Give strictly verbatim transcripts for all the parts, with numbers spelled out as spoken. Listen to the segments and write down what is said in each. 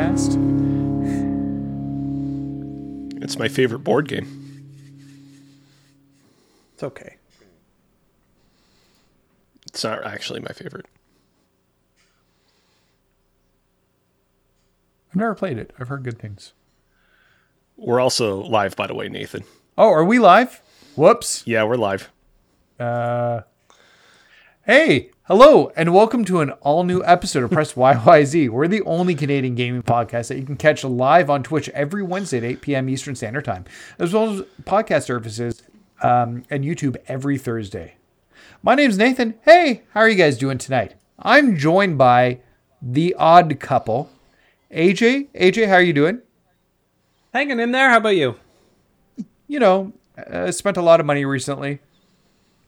podcast? It's my favorite board game. It's okay. It's not actually my favorite. I've never played it. I've heard good things. We're also live, by the way, Nathan. Oh, are we live? Whoops. Yeah, we're live. Uh, hey, hello, and welcome to an all-new episode of Press Y Y Z. We're the only Canadian gaming podcast that you can catch live on Twitch every Wednesday at eight p.m. Eastern Standard Time, as well as podcast services um, and YouTube every Thursday. My name's Nathan. Hey, how are you guys doing tonight? I'm joined by the odd couple, A J. A J, how are you doing? Hanging in there. How about you? You know, uh, spent a lot of money recently.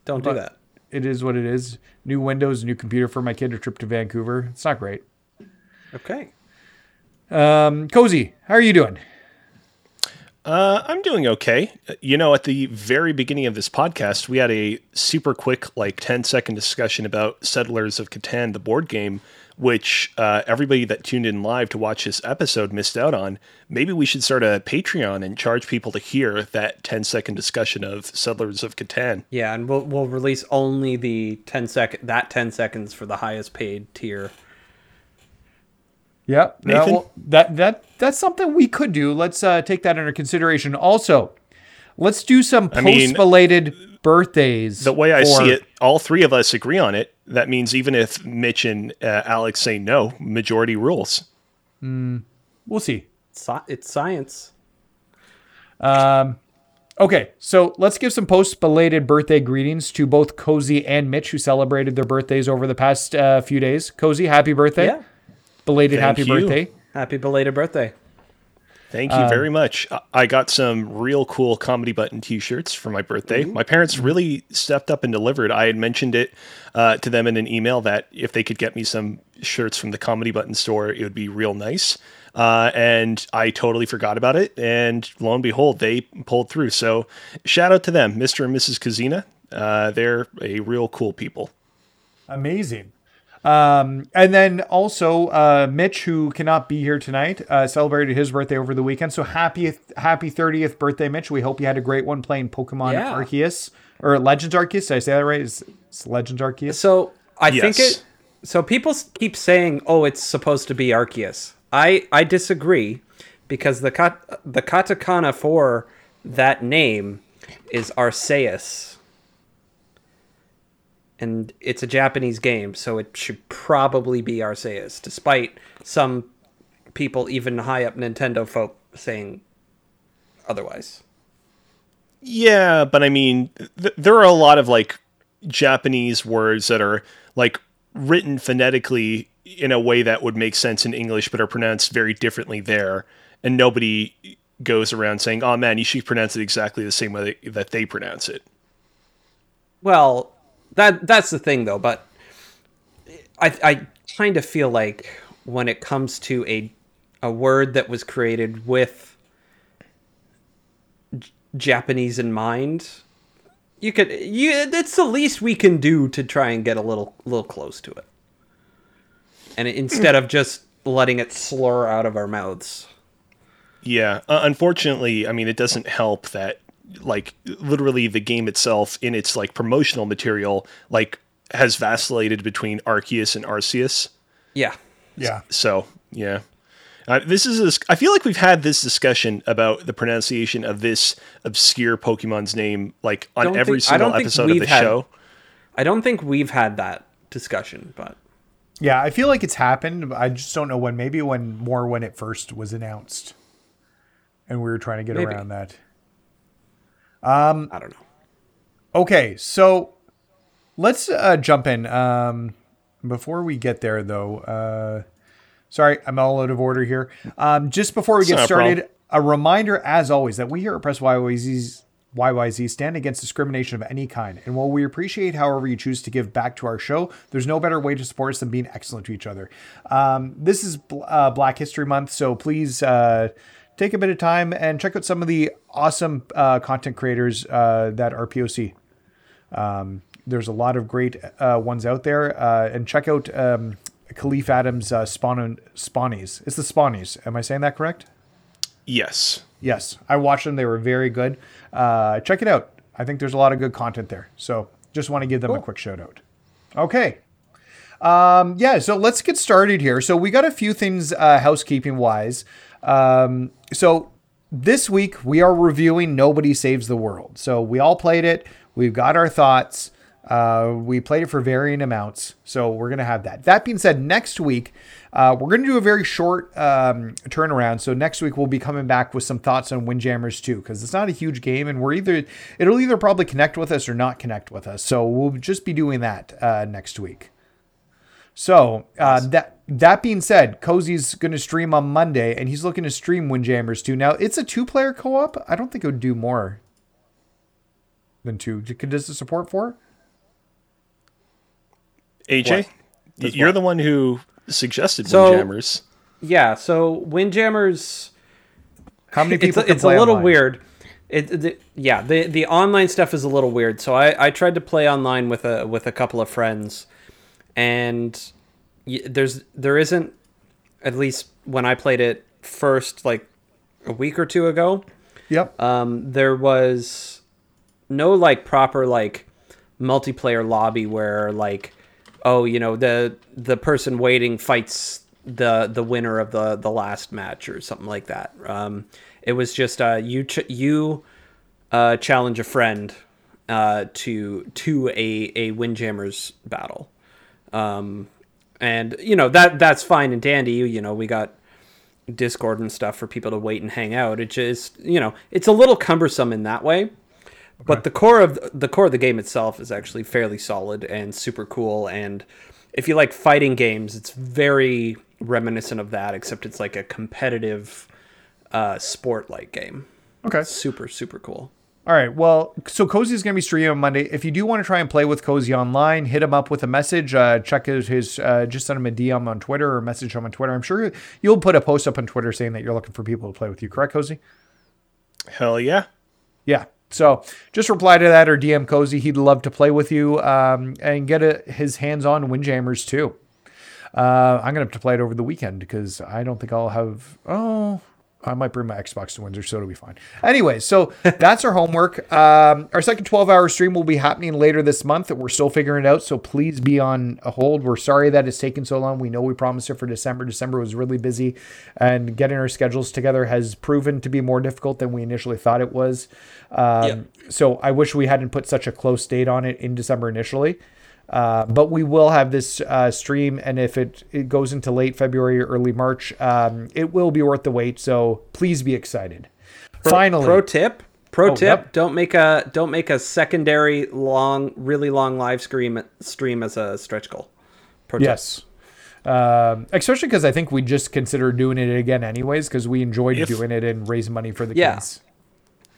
Don't do that. It is what it is. New windows, new computer for my kid, a trip to Vancouver. It's not great. Okay. Um, Cozy, how are you doing? Uh, I'm doing okay. You know, at the very beginning of this podcast, we had a super quick, like ten second discussion about Settlers of Catan, the board game, which uh, everybody that tuned in live to watch this episode missed out on. Maybe we should start a Patreon and charge people to hear that ten second discussion of Settlers of Catan. Yeah, and we'll we'll release only the ten second that ten seconds for the highest paid tier. Yep, that, will, that that that's something we could do. Let's uh, take that under consideration. Also, let's do some I post-belated mean, birthdays. The way I or, see it, all three of us agree on it. That means even if Mitch and uh, Alex say no, majority rules. Mm, we'll see. It's science. Um, okay, so let's give some post-belated birthday greetings to both Cozy and Mitch, who celebrated their birthdays over the past uh, few days. Cozy, happy birthday. Yeah. Belated Thank happy you. birthday. Happy belated birthday. Thank you um, very much. I got some real cool Comedy Button t-shirts for my birthday. Mm-hmm. My parents really stepped up and delivered. I had mentioned it uh, to them in an email that if they could get me some shirts from the Comedy Button store, it would be real nice. Uh, and I totally forgot about it. And lo and behold, they pulled through. So shout out to them, Mister and Missus Kazina. Uh, they're a real cool people. Amazing. Um, and then also, uh, Mitch, who cannot be here tonight, uh, celebrated his birthday over the weekend. So happy, happy thirtieth birthday, Mitch. We hope you had a great one playing Pokemon yeah. Arceus or Legends Arceus. Did I say that right? It's, it's Legends Arceus. So I yes. think it, so people keep saying, oh, it's supposed to be Arceus. I, I disagree because the kat, the katakana for that name is Arceus. And it's a Japanese game, so it should probably be Arceus, despite some people, even high up Nintendo folk, saying otherwise. Yeah, but I mean, th- there are a lot of like Japanese words that are like written phonetically in a way that would make sense in English, but are pronounced very differently there. And nobody goes around saying, oh man, you should pronounce it exactly the same way that they pronounce it. Well, That that's the thing, though, but I I kind of feel like when it comes to a a word that was created with J- Japanese in mind, you could you that's the least we can do to try and get a little little close to it, and instead of just letting it slur out of our mouths. Yeah, uh, unfortunately, I mean, it doesn't help that. Like literally the game itself in its like promotional material, like has vacillated between Arceus and Arceus. Yeah. Yeah. So, yeah, uh, this is, a, I feel like we've had this discussion about the pronunciation of this obscure Pokemon's name, like on don't every think, single episode of the had, show. I don't think we've had that discussion, but yeah, I feel like it's happened. I just don't know when, maybe when more, when it first was announced and we were trying to get maybe. around that. Um, I don't know. Okay, so let's uh, jump in. Um, before we get there, though, uh, sorry, I'm all out of order here. Um, just before we it's get started, a, a reminder, as always, that we here at Press Y Y Z's Y Y Z stand against discrimination of any kind. And while we appreciate however you choose to give back to our show, there's no better way to support us than being excellent to each other. Um, this is bl- uh, Black History Month, so please... Uh, Take a bit of time and check out some of the awesome uh, content creators uh, that are P O C. Um, there's a lot of great uh, ones out there. Uh, and check out um, Khalif Adams uh, Spawn Spawnies. It's the Spawnies. Am I saying that correct? Yes. Yes. I watched them. They were very good. Uh, check it out. I think there's a lot of good content there. So just want to give them cool. a quick shout out. Okay. Um, yeah. So let's get started here. So we got a few things uh, housekeeping wise. Um, so this week we are reviewing Nobody Saves the World. So we all played it. We've got our thoughts. Uh, we played it for varying amounts, so we're going to have that. That being said, next week, uh, we're going to do a very short um, turnaround. So next week, we'll be coming back with some thoughts on Windjammers two, because it's not a huge game, and we're either it'll either probably connect with us or not connect with us. So we'll just be doing that uh, next week. So uh, that that being said, Cozy's going to stream on Monday, and he's looking to stream Windjammers two. Now, it's a two-player co-op. I don't think it would do more than two. Does it support four? A J, what? You're what? the one who suggested so, Windjammers. Yeah, so Windjammers. How many people? It's, can it's play a little online? weird. It, the, yeah, the the online stuff is a little weird. So I, I tried to play online with a with a couple of friends, and there's there isn't, at least when I played it first, like a week or two ago. Yep. Um, there was no like proper like multiplayer lobby where like. Oh, you know, the the person waiting fights the the winner of the, the last match or something like that. Um, it was just uh, you ch- you uh, challenge a friend uh, to to a a Windjammers battle, um, and you know that that's fine and dandy. You know, we got Discord and stuff for people to wait and hang out. It just you know it's a little cumbersome in that way. But okay. the core of the core of the game itself is actually fairly solid and super cool. And if you like fighting games, it's very reminiscent of that, except it's like a competitive uh, sport-like game. Okay. Super, super cool. All right. Well, so Cozy is going to be streaming on Monday. If you do want to try and play with Cozy online, hit him up with a message. Uh, check out his, uh, just send him a D M on Twitter or message him on Twitter. I'm sure you'll put a post up on Twitter saying that you're looking for people to play with you. Correct, Cozy? Hell yeah. Yeah. So just reply to that or D M Cozy. He'd love to play with you um, and get a, his hands on Windjammers too. Uh, I'm going to have to play it over the weekend because I don't think I'll have... Oh, I might bring my Xbox to Windsor, so it'll be fine. Anyway, so that's our homework. Um, our second twelve-hour stream will be happening later this month. We're still figuring it out, so please be on hold. We're sorry that it's taken so long. We know we promised it for December. December was really busy, and getting our schedules together has proven to be more difficult than we initially thought it was. Um, yeah. So I wish we hadn't put such a close date on it in December initially. Uh, but we will have this uh, stream, and if it, it goes into late February or early March, um, it will be worth the wait. So please be excited. Pro, Finally, pro tip, pro oh, tip: yep. don't make a don't make a secondary long, really long live stream stream as a stretch goal. Pro yes, tip. Um, especially because I think we just considered doing it again anyways because we enjoyed if, doing it and raising money for the yeah. kids.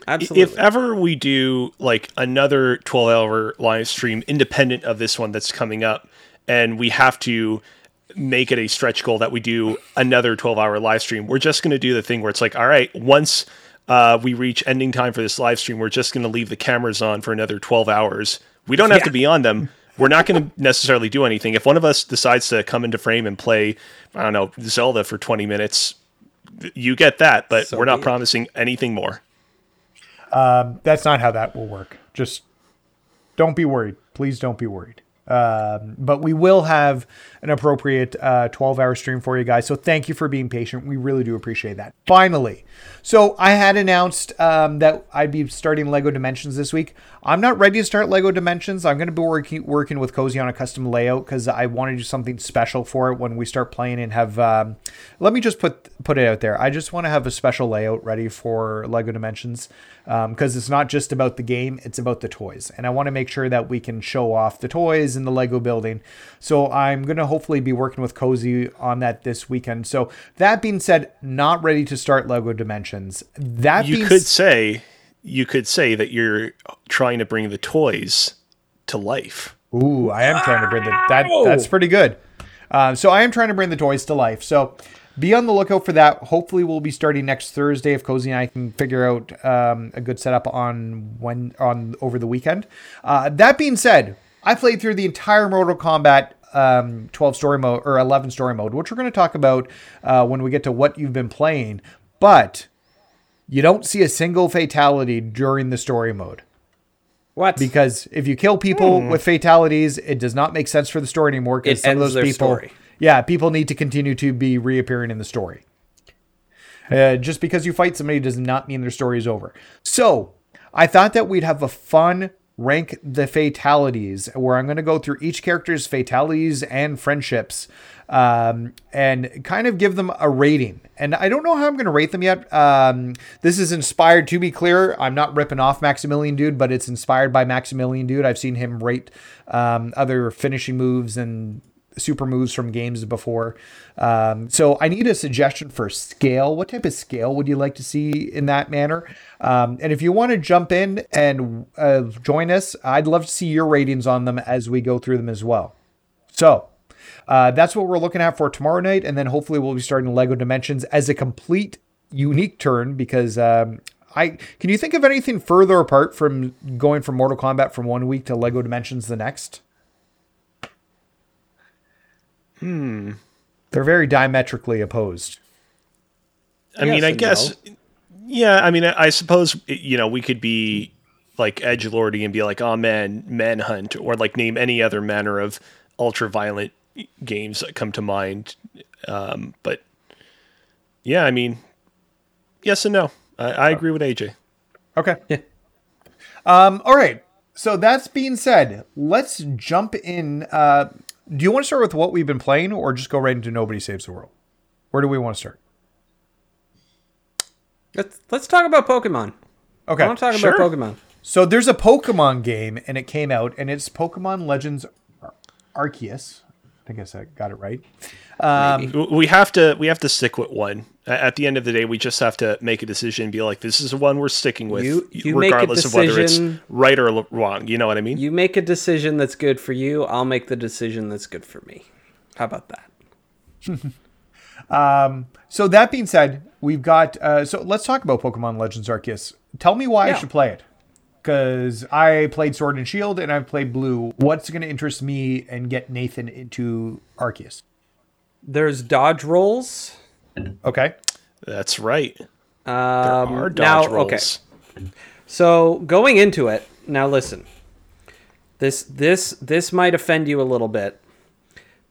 Absolutely. If ever we do like another twelve hour live stream independent of this one that's coming up and we have to make it a stretch goal that we do another twelve hour live stream, we're just going to do the thing where it's like, all right, once uh, we reach ending time for this live stream, we're just going to leave the cameras on for another twelve hours. We don't have yeah. to be on them. We're not going to necessarily do anything. If one of us decides to come into frame and play, I don't know, Zelda for twenty minutes, you get that, but so we're not weird. promising anything more. Um, that's not how that will work. Just don't be worried. Please don't be worried. Um, but we will have an appropriate uh, twelve hour stream for you guys. So thank you for being patient. We really do appreciate that. Finally. So I had announced um, that I'd be starting Lego Dimensions this week. I'm not ready to start Lego Dimensions. I'm going to be working, working with Cozy on a custom layout because I want to do something special for it when we start playing and have... Um, let me just put put it out there. I just want to have a special layout ready for Lego Dimensions because um, it's not just about the game. It's about the toys. And I want to make sure that we can show off the toys in the Lego building. So I'm going to hopefully be working with Cozy on that this weekend. So that being said, not ready to start Lego Dimensions. That you being could s- say, you could say that you're trying to bring the toys to life. Ooh, I am trying to bring the, that. That's pretty good. Uh, so I am trying to bring the toys to life. So be on the lookout for that. Hopefully we'll be starting next Thursday if Cozy and I can figure out um, a good setup on when on over the weekend. Uh, that being said, I played through the entire Mortal Kombat um, twelve story mode or eleven story mode, which we're going to talk about uh, when we get to what you've been playing. But you don't see a single fatality during the story mode. What? Because if you kill people mm. with fatalities, it does not make sense for the story anymore. It some ends of those their people, story. Yeah, people need to continue to be reappearing in the story. Uh, just because you fight somebody does not mean their story is over. So I thought that we'd have a fun rank the fatalities where I'm going to go through each character's fatalities and friendships um, and kind of give them a rating. And I don't know how I'm going to rate them yet. Um, this is inspired, to be clear. I'm not ripping off Maximilian Dude, but it's inspired by Maximilian Dude. I've seen him rate um, other finishing moves and super moves from games before. Um, so I need a suggestion for scale. What type of scale would you like to see in that manner? Um, and if you want to jump in and uh, join us, I'd love to see your ratings on them as we go through them as well. So uh, that's what we're looking at for tomorrow night. And then hopefully we'll be starting Lego Dimensions as a complete unique turn, because um, I, can you think of anything further apart from going from Mortal Kombat from one week to Lego Dimensions the next? Hmm. They're very diametrically opposed. I yes mean, I guess. No. Yeah, I mean, I, I suppose, you know, we could be like edgelordy and be like, oh man, Manhunt, or like name any other manner of ultra-violent games that come to mind. Um, but yeah, I mean, yes and no. I, I agree with A J. Okay. Yeah. Um. All right. So that's being said, let's jump in. Uh, Do you want to start with what we've been playing, or just go right into Nobody Saves the World? Where do we want to start? Let's let's talk about Pokemon. Okay. I want to talk sure. about Pokemon. So there's a Pokemon game, and it came out, and it's Pokemon Legends Arceus. I guess I got it right. Um, we have to we have to stick with one. At the end of the day, we just have to make a decision and be like, this is the one we're sticking with, you, you regardless of whether it's right or wrong. You know what I mean? You make a decision that's good for you. I'll make the decision that's good for me. How about that? um, so that being said, we've got... Uh, so let's talk about Pokemon Legends Arceus. Tell me why yeah. I should play it. Because I played Sword and Shield and I've played Blue. What's going to interest me and get Nathan into Arceus? There's dodge rolls. Okay. That's right. Um, there are dodge now, rolls. Okay. So going into it, now listen. This this this might offend you a little bit,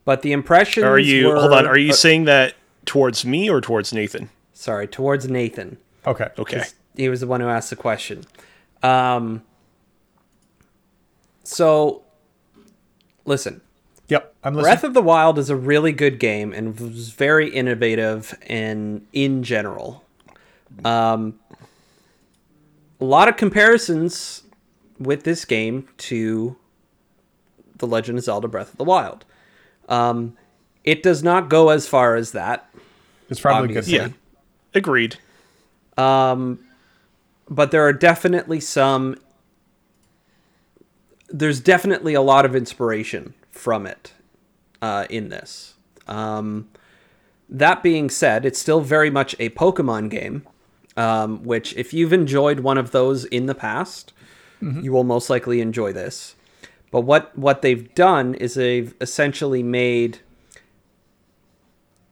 but the impressions Are you were, hold on, are you uh, saying that towards me or towards Nathan? Sorry, towards Nathan. Okay. Okay. He was the one who asked the question. Um, so listen, yep, I'm listening. Breath of the Wild is a really good game and was very innovative and in general, um, a lot of comparisons with this game to The Legend of Zelda Breath of the Wild. Um, it does not go as far as that. It's probably obviously. Good. Yeah. Agreed. Um, But there are definitely some, there's definitely a lot of inspiration from it uh, in this. Um, that being said, it's still very much a Pokemon game, um, which if you've enjoyed one of those in the past, mm-hmm. you will most likely enjoy this. But what, what they've done is they've essentially made,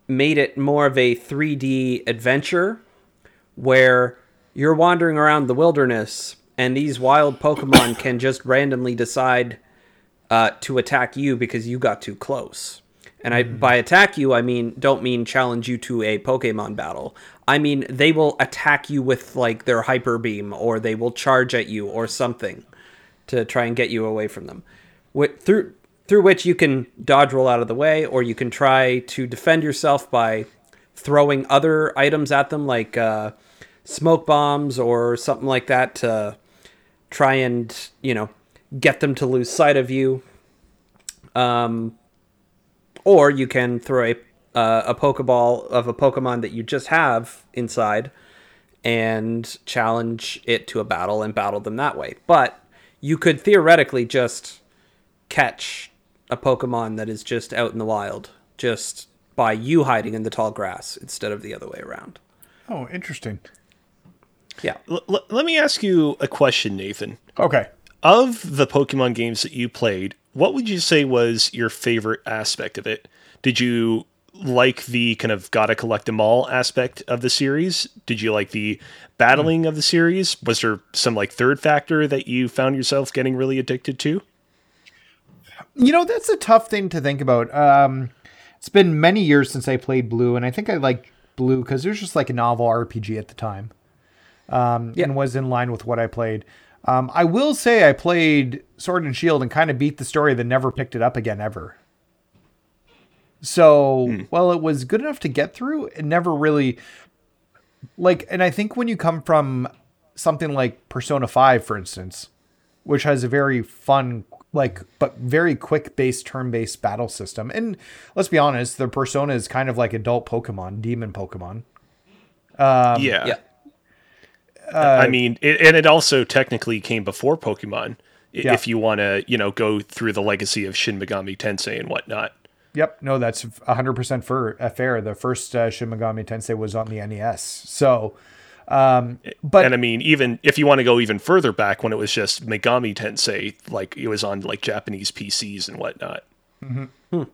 made it more of a three D adventure where... You're wandering around the wilderness, and these wild Pokemon can just randomly decide uh, to attack you because you got too close. And I, mm. by attack you, I mean don't mean challenge you to a Pokemon battle. I mean they will attack you with like their Hyper Beam, or they will charge at you, or something to try and get you away from them. Wh- through through which you can dodge roll out of the way, or you can try to defend yourself by throwing other items at them, like. Uh, smoke bombs or something like that to try and, you know, get them to lose sight of you. Um, or you can throw a, uh, a Pokeball of a Pokemon that you just have inside and challenge it to a battle and battle them that way. But you could theoretically just catch a Pokemon that is just out in the wild, just by you hiding in the tall grass instead of the other way around. Oh, interesting. Yeah. L- let me ask you a question, Nathan. Okay. Of the Pokemon games that you played, what would you say was your favorite aspect of it? Did you like the kind of gotta collect them all aspect of the series? Did you like the battling mm. of the series? Was there some like third factor that you found yourself getting really addicted to? You know, that's a tough thing to think about. Um, it's been many years since I played Blue, and I think I liked Blue because it was just like a novel R P G at the time, um, yeah. and was in line with what I played. Um, I will say I played Sword and Shield and kind of beat the story, then never picked it up again ever. So, mm. well, it was good enough to get through. It never really, like, and I think when you come from something like Persona five, for instance, which has a very fun, like, but very quick-based, turn-based battle system. And let's be honest, the Persona is kind of like adult Pokemon, demon Pokemon. Um, yeah. yeah. Uh, I mean, it, and it also technically came before Pokemon, yeah. if you want to, you know, go through the legacy of Shin Megami Tensei and whatnot. Yep. No, that's one hundred percent for, uh, fair. The first uh, Shin Megami Tensei was on the N E S. So, um, but... And I mean, even if you want to go even further back when it was just Megami Tensei, like it was on like Japanese P Cs and whatnot. Mm-hmm. Hmm.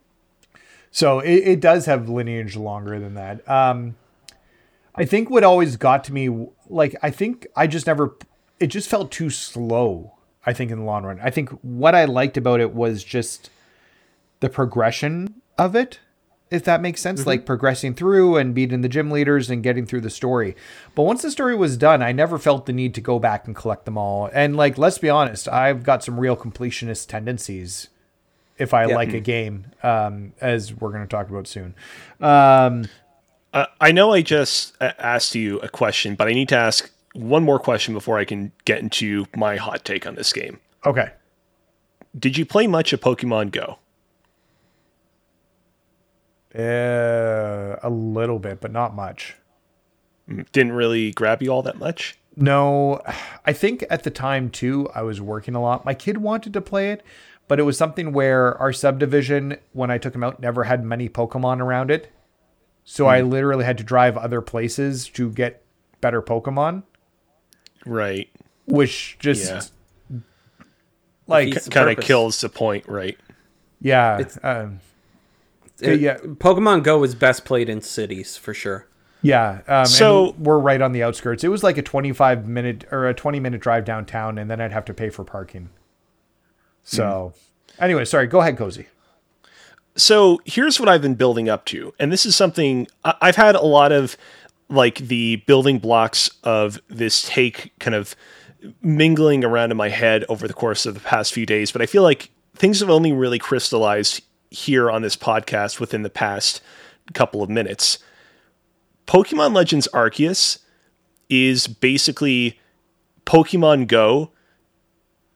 So it, it does have lineage longer than that. Um, I think what always got to me, like, I think I just never, it just felt too slow, I think, in the long run. I think what I liked about it was just the progression of it, if that makes sense, mm-hmm. like progressing through and beating the gym leaders and getting through the story. But once the story was done, I never felt the need to go back and collect them all. And like, let's be honest, I've got some real completionist tendencies if I yeah. like mm-hmm. a game, um, as we're going to talk about soon. Um, Uh, I know I just asked you a question, but I need to ask one more question before I can get into my hot take on this game. Okay. Did you play much of Pokemon Go? Uh, a little bit, but not much. Didn't really grab you all that much? No. I think at the time, too, I was working a lot. My kid wanted to play it, but it was something where our subdivision, when I took him out, never had many Pokemon around it. So I literally had to drive other places to get better Pokemon. Right. Which just yeah. like kind of kills the point, right? Yeah. It's, um, it, yeah. Pokemon Go is best played in cities for sure. Yeah. Um, so we're right on the outskirts. It was like a twenty-five minute or a twenty minute drive downtown, and then I'd have to pay for parking. So mm. anyway, sorry. Go ahead, Cozy. So here's what I've been building up to. And this is something I've had a lot of, like, the building blocks of this take kind of mingling around in my head over the course of the past few days. But I feel like things have only really crystallized here on this podcast within the past couple of minutes. Pokemon Legends Arceus is basically Pokemon Go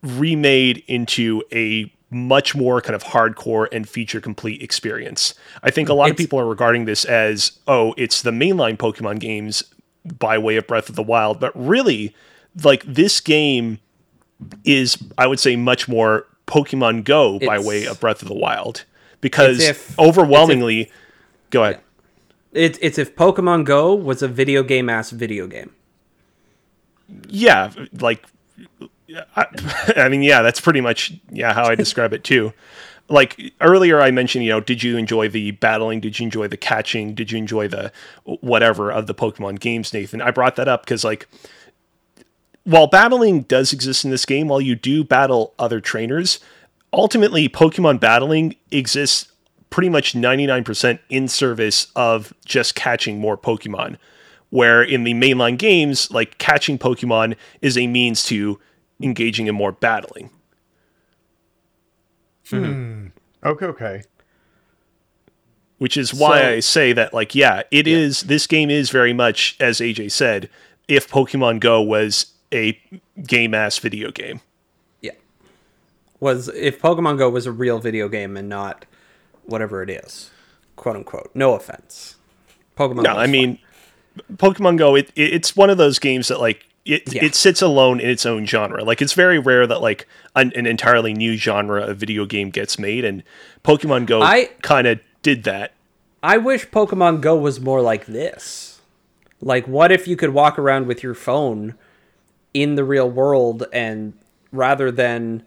remade into a much more kind of hardcore and feature complete experience. I think a lot it's, of people are regarding this as, oh, it's the mainline Pokemon games by way of Breath of the Wild. But really, like, this game is, I would say, much more Pokemon Go by way of Breath of the Wild. Because if, overwhelmingly, if, go ahead. It, it's if Pokemon Go was a video game-ass video game. Yeah, like... I, I mean, yeah, that's pretty much yeah how I describe it too. Like earlier, I mentioned, you know, did you enjoy the battling? Did you enjoy the catching? Did you enjoy the whatever of the Pokemon games, Nathan? I brought that up because, like, while battling does exist in this game, while you do battle other trainers, ultimately Pokemon battling exists pretty much ninety-nine percent in service of just catching more Pokemon. Where in the mainline games, like, catching Pokemon is a means to engaging in more battling. Mm-hmm. Okay, okay. Which is why so, I say that, like, yeah, it yeah. is, this game is very much, as A J said, if Pokemon Go was a game-ass video game. Yeah. Was, if Pokemon Go was a real video game and not whatever it is, quote-unquote. No offense. Pokemon No, I mean... Fun. Pokemon Go, it, it it's one of those games that, like, it yeah. it sits alone in its own genre. Like, it's very rare that, like, an, an entirely new genre of video game gets made, and Pokemon Go kind of did that. I wish Pokemon Go was more like this. Like, what if you could walk around with your phone in the real world, and rather than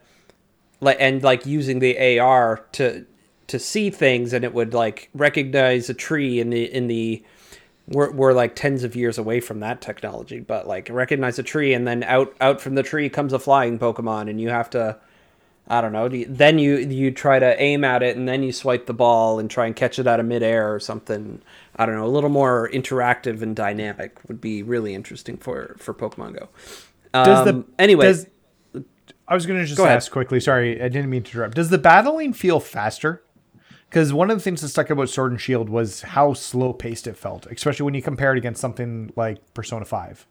like and like using the A R to to see things, and it would like recognize a tree in the in the we're we're like tens of years away from that technology, but like recognize a tree, and then out out from the tree comes a flying Pokemon, and you have to, I don't know, do you, then you you try to aim at it, and then you swipe the ball and try and catch it out of midair or something. I don't know, a little more interactive and dynamic would be really interesting for for Pokemon Go. Um, does the anyway? Does, I was going to just go ask ahead. quickly. Sorry, I didn't mean to interrupt. Does the battling feel faster? Because one of the things that stuck about Sword and Shield was how slow-paced it felt, especially when you compare it against something like Persona five,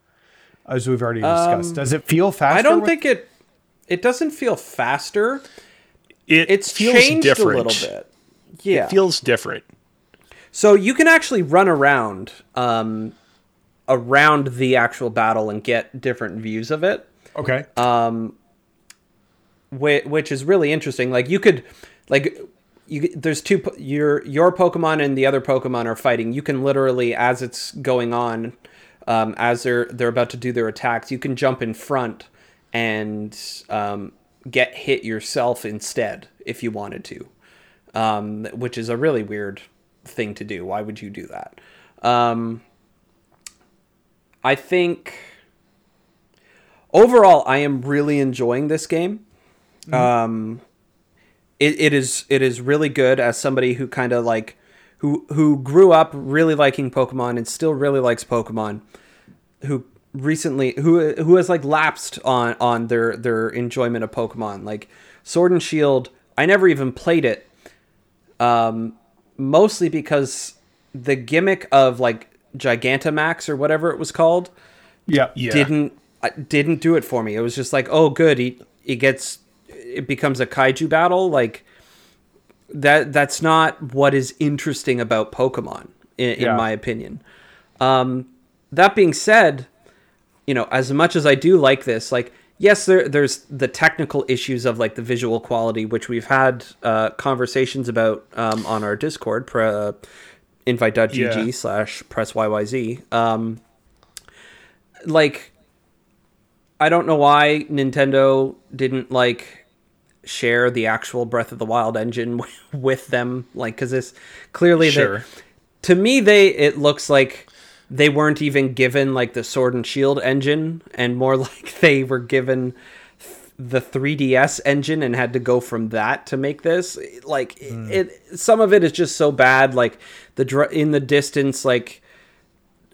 as we've already discussed. Um, Does it feel faster? I don't with- think it... It doesn't feel faster. It it's feels changed different. a little bit. Yeah. It feels different. So you can actually run around um, around the actual battle and get different views of it. Okay. Um, wh- which is really interesting. Like, you could... like. You, there's two your your Pokemon and the other Pokemon are fighting. You can literally, as it's going on, um, as they're they're about to do their attacks, you can jump in front and um, get hit yourself instead if you wanted to, um, which is a really weird thing to do. Why would you do that? Um, I think overall, I am really enjoying this game. Mm-hmm. Um, It, it is it is really good as somebody who kind of like who who grew up really liking Pokemon and still really likes Pokemon, who recently who who has like lapsed on on their their enjoyment of Pokemon. Like Sword and Shield, I never even played it, um, mostly because the gimmick of like Gigantamax or whatever it was called, yeah, yeah. didn't didn't do it for me. It was just like, oh, good, he he gets. It becomes a kaiju battle. Like that that's not what is interesting about Pokemon in, yeah. in my opinion. Um that being said, you know, as much as I do like this, like yes, there there's the technical issues of like the visual quality, which we've had uh conversations about um on our Discord, pre- invite.gg yeah. slash press Y Y Z. um like I don't know why Nintendo didn't like share the actual Breath of the Wild engine with them, like because this clearly, sure. they, to me, they it looks like they weren't even given like the Sword and Shield engine, and more like they were given th- the three D S engine and had to go from that to make this. Like mm. it, it, some of it is just so bad. Like the dr- in the distance, like.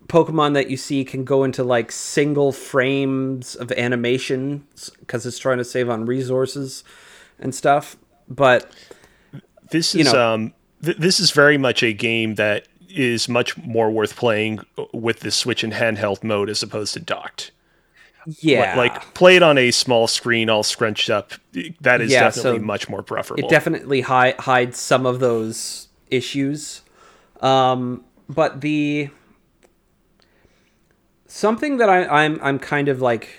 Pokemon that you see can go into like single frames of animation because it's trying to save on resources and stuff. But this is know. um th- this is very much a game that is much more worth playing with the Switch in handheld mode as opposed to docked. Yeah, like, like play it on a small screen, all scrunched up. That is yeah, definitely so much more preferable. It definitely hi- hides some of those issues, um, but the. Something that I, I'm I'm kind of like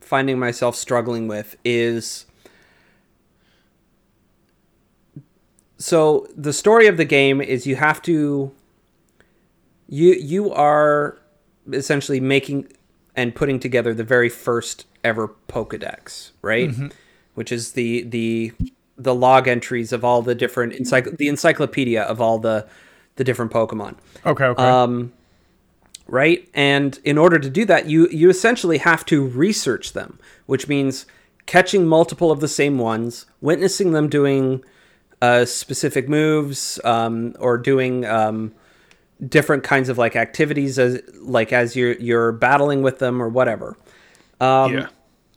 finding myself struggling with is, so the story of the game is you have to you you are essentially making and putting together the very first ever Pokédex, right? Mm-hmm. Which is the the the log entries of all the different encycl- the encyclopedia of all the the different Pokemon. Okay. Okay. Um, Right. And in order to do that, you, you essentially have to research them, which means catching multiple of the same ones, witnessing them doing uh, specific moves um, or doing um, different kinds of like activities as like as you're you're battling with them or whatever. Um, yeah.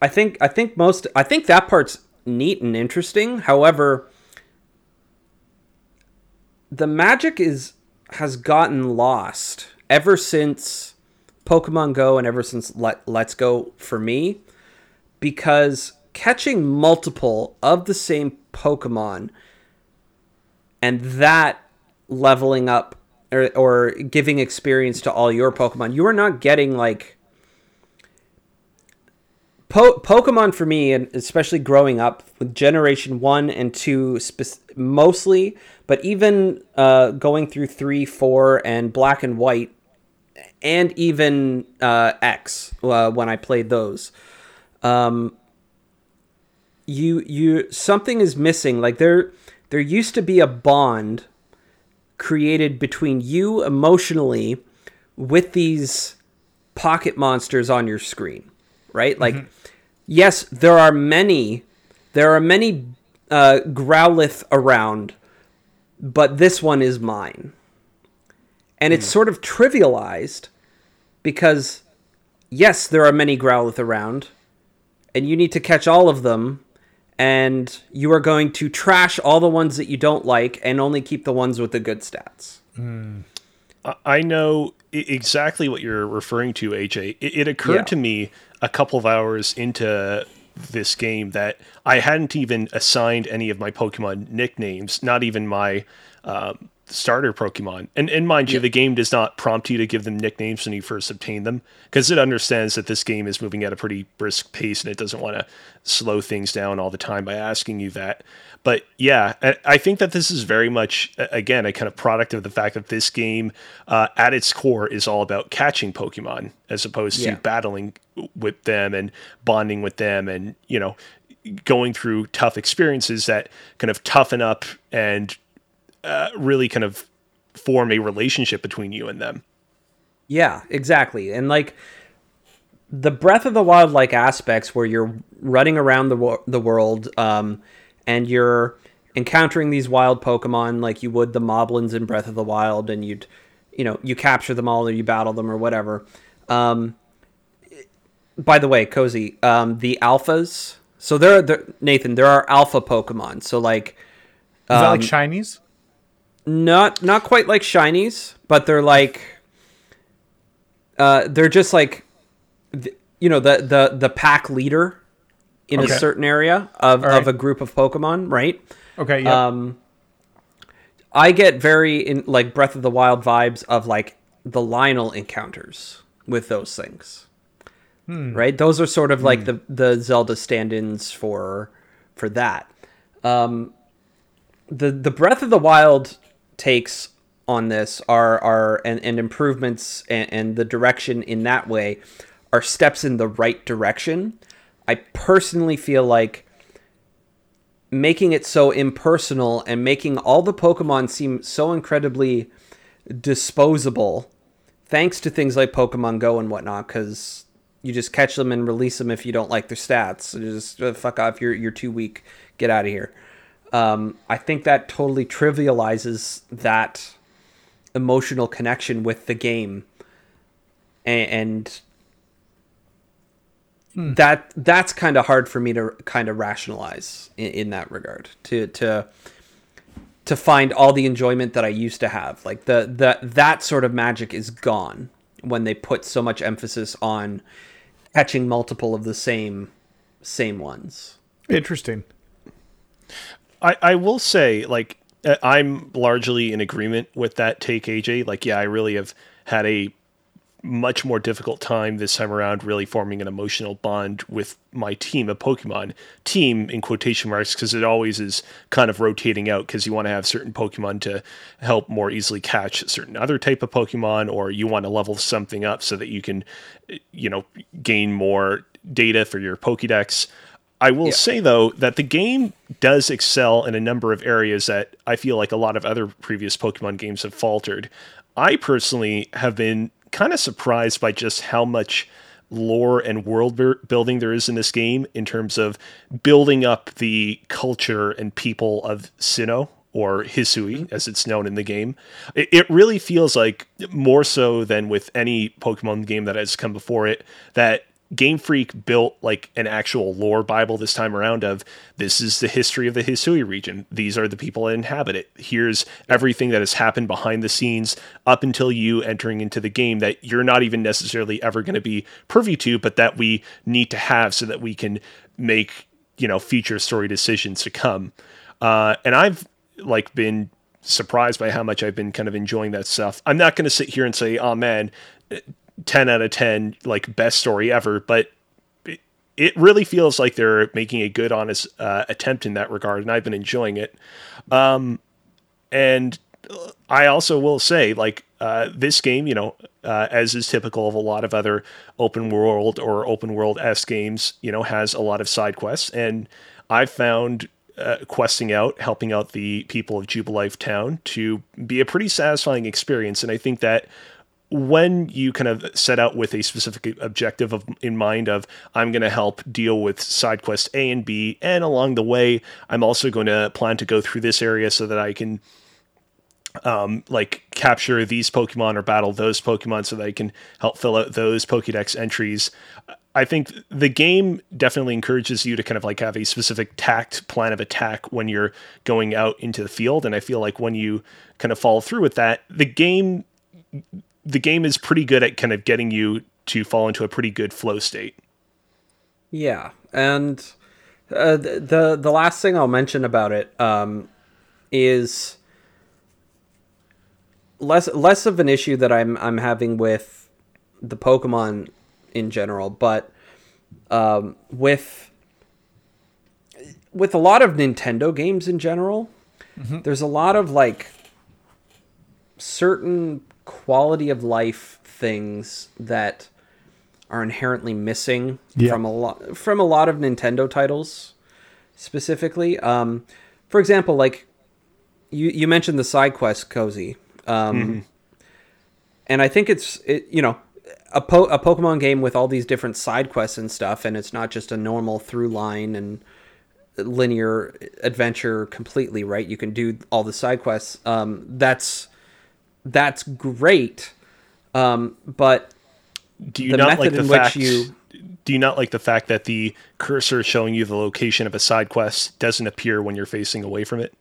I think I think most I think that part's neat and interesting. However, the magic is has gotten lost. Ever since Pokemon Go and ever since Let- Let's Go for me, because catching multiple of the same Pokemon and that leveling up or, or giving experience to all your Pokemon, you are not getting like po- Pokemon for me, and especially growing up with Generation One and Two specifically. Mostly, but even uh, going through three, four, and Black and White, and even uh, X uh, when I played those, um, you you something is missing. Like there there used to be a bond created between you emotionally with these pocket monsters on your screen, right? Like, mm-hmm. yes, there are many, there are many uh, Growlithe around, but this one is mine. And mm. it's sort of trivialized because, yes, there are many Growlithe around, and you need to catch all of them, and you are going to trash all the ones that you don't like and only keep the ones with the good stats. Mm. I know exactly what you're referring to, A J. It occurred yeah. to me a couple of hours into this game that I hadn't even assigned any of my Pokemon nicknames, not even my um, starter Pokemon. And, and mind yeah. you, the game does not prompt you to give them nicknames when you first obtain them, because it understands that this game is moving at a pretty brisk pace and it doesn't want to slow things down all the time by asking you that. But yeah, I think that this is very much, again, a kind of product of the fact that this game uh, at its core is all about catching Pokemon as opposed yeah. to battling with them and bonding with them and, you know, going through tough experiences that kind of toughen up and uh, really kind of form a relationship between you and them. Yeah, exactly. And like the Breath of the Wild-like aspects where you're running around the, wo- the world, um, and you're encountering these wild Pokemon like you would the Moblins in Breath of the Wild, and you'd, you know, you capture them all or you battle them or whatever. Um, by the way, Cozy, um, the alphas. So there are, there, Nathan, there are alpha Pokemon. So like, um, is that like shinies? Not, not quite like shinies, but they're like, uh, they're just like, you know, the the the pack leader in okay. a certain area of, right. of a group of Pokemon, right? Okay, yeah. Um, I get very, in like, Breath of the Wild vibes of, like, the Lionel encounters with those things, hmm. right? Those are sort of, hmm. like, the, the Zelda stand-ins for for that. Um, the the Breath of the Wild takes on this are, are and, and improvements and, and the direction in that way are steps in the right direction. I personally feel like making it so impersonal and making all the Pokemon seem so incredibly disposable, thanks to things like Pokemon Go and whatnot, because you just catch them and release them if you don't like their stats. So just uh, fuck off, you're, you're too weak, get out of here. Um, I think that totally trivializes that emotional connection with the game. And... and That that's kind of hard for me to kind of rationalize in, in that regard, to to to find all the enjoyment that I used to have. Like the, the that sort of magic is gone when they put so much emphasis on catching multiple of the same same ones. Interesting. I, I will say, like, I'm largely in agreement with that take, A J. Like, yeah, I really have had a much more difficult time this time around really forming an emotional bond with my team of Pokemon. Team in quotation marks, because it always is kind of rotating out, because you want to have certain Pokemon to help more easily catch certain other type of Pokemon, or you want to level something up so that you can, you know, gain more data for your Pokedex. I will yeah. say, though, that the game does excel in a number of areas that I feel like a lot of other previous Pokemon games have faltered. I personally have been kind of surprised by just how much lore and world building there is in this game in terms of building up the culture and people of Sinnoh, or Hisui, mm-hmm. as it's known in the game. It, it really feels like, more so than with any Pokemon game that has come before it, that Game Freak built like an actual lore Bible this time around of, this is the history of the Hisui region. These are the people that inhabit it. Here's everything that has happened behind the scenes up until you entering into the game that you're not even necessarily ever going to be privy to, but that we need to have so that we can make, you know, future story decisions to come. Uh, and I've like been surprised by how much I've been kind of enjoying that stuff. I'm not going to sit here and say, oh man, ten out of ten, like, best story ever, but it, it really feels like they're making a good, honest uh, attempt in that regard, and I've been enjoying it. Um, and I also will say, like, uh, this game, you know, uh, as is typical of a lot of other open world or open world-esque games, you know, has a lot of side quests, and I've found uh, questing out, helping out the people of Jubilife Town to be a pretty satisfying experience. And I think that when you kind of set out with a specific objective of, in mind of, I'm going to help deal with side quest A and B, and along the way, I'm also going to plan to go through this area so that I can um, like capture these Pokemon or battle those Pokemon so that I can help fill out those Pokedex entries. I think the game definitely encourages you to kind of like have a specific tact plan of attack when you're going out into the field. And I feel like when you kind of follow through with that, the game... the game is pretty good at kind of getting you to fall into a pretty good flow state. Yeah. And uh, the, the last thing I'll mention about it um, is less, less of an issue that I'm, I'm having with the Pokemon in general, but um, with, with a lot of Nintendo games in general, mm-hmm. there's a lot of like certain quality of life things that are inherently missing yeah. from a lot from a lot of Nintendo titles specifically. Um, for example, like you, you mentioned the side quest, Cozy. Um, mm-hmm. And I think it's, it, you know, a, po- a Pokemon game with all these different side quests and stuff, and it's not just a normal through line and linear adventure completely, right? You can do all the side quests. Um, that's That's great, um, but do you the not method like the in fact, which you do you not like the fact that the cursor showing you the location of a side quest doesn't appear when you're facing away from it?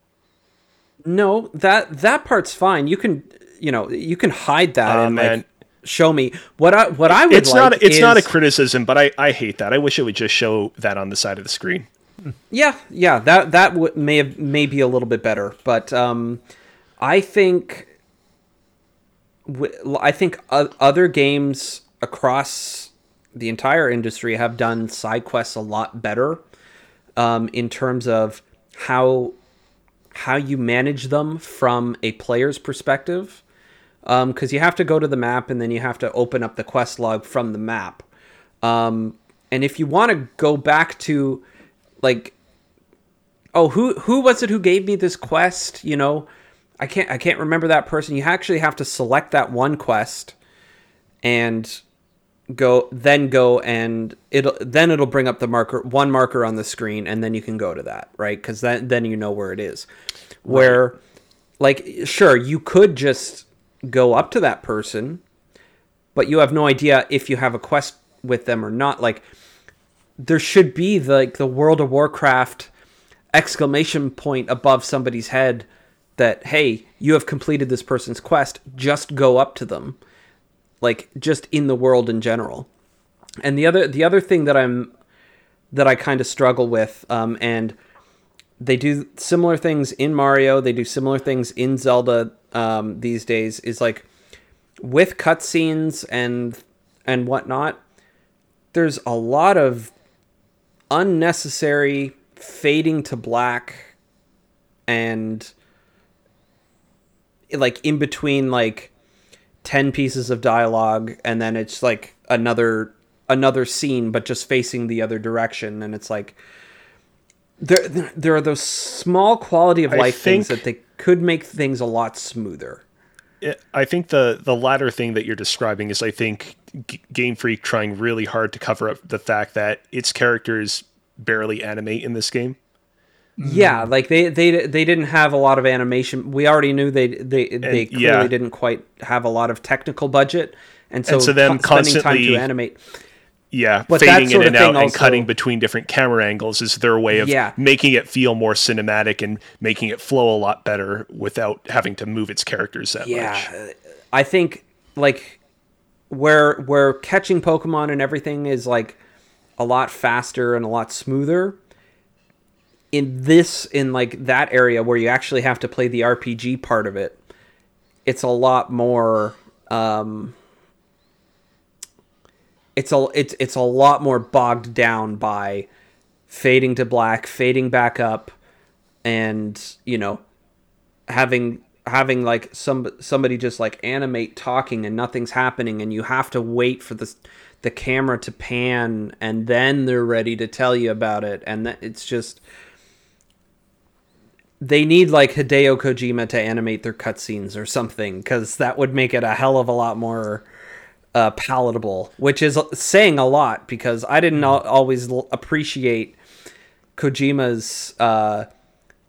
No, that that part's fine. You can you know you can hide that um, and like, show me what I what I would. It's like not it's is, not a criticism, but I, I hate that. I wish it would just show that on the side of the screen. Yeah, yeah, that that w- may have, may be a little bit better, but um, I think. I think other games across the entire industry have done side quests a lot better um, in terms of how how you manage them from a player's perspective, um, because you have to go to the map and then you have to open up the quest log from the map. Um, and if you want to go back to like, oh, who who was it who gave me this quest? You know. I can't I can't remember that person. You actually have to select that one quest and go then go and it'll then it'll bring up the marker one marker on the screen and then you can go to that, right? Because then then you know where it is. Where right. like sure, you could just go up to that person, but you have no idea if you have a quest with them or not. Like there should be the, like the World of Warcraft exclamation point above somebody's head. That, hey, you have completed this person's quest, just go up to them. Like, just in the world in general. And the other the other thing that I'm that I kind of struggle with, um, and they do similar things in Mario, they do similar things in Zelda um, these days, is like, with cutscenes and and whatnot, there's a lot of unnecessary fading to black and... like in between like ten pieces of dialogue and then it's like another another scene but just facing the other direction, and it's like there there are those small quality of life things that they could make things a lot smoother. I think the the latter thing that you're describing is I think G- Game Freak trying really hard to cover up the fact that its characters barely animate in this game. Yeah, like they, they they didn't have a lot of animation. We already knew they they, they and, clearly yeah. didn't quite have a lot of technical budget, and so, and so them co- spending time to animate. Yeah, but fading in and out and also, cutting between different camera angles is their way of yeah. making it feel more cinematic and making it flow a lot better without having to move its characters that yeah. much. Yeah, I think like where where catching Pokemon and everything is like a lot faster and a lot smoother. In this, in like that area where you actually have to play the R P G part of it, it's a lot more. Um, it's a it's it's a lot more bogged down by fading to black, fading back up, and you know, having having like some somebody just like animate talking and nothing's happening, and you have to wait for the the camera to pan and then they're ready to tell you about it. And that, it's just, they need like Hideo Kojima to animate their cutscenes or something, because that would make it a hell of a lot more uh, palatable, which is saying a lot, because I didn't al- always l- appreciate Kojima's uh,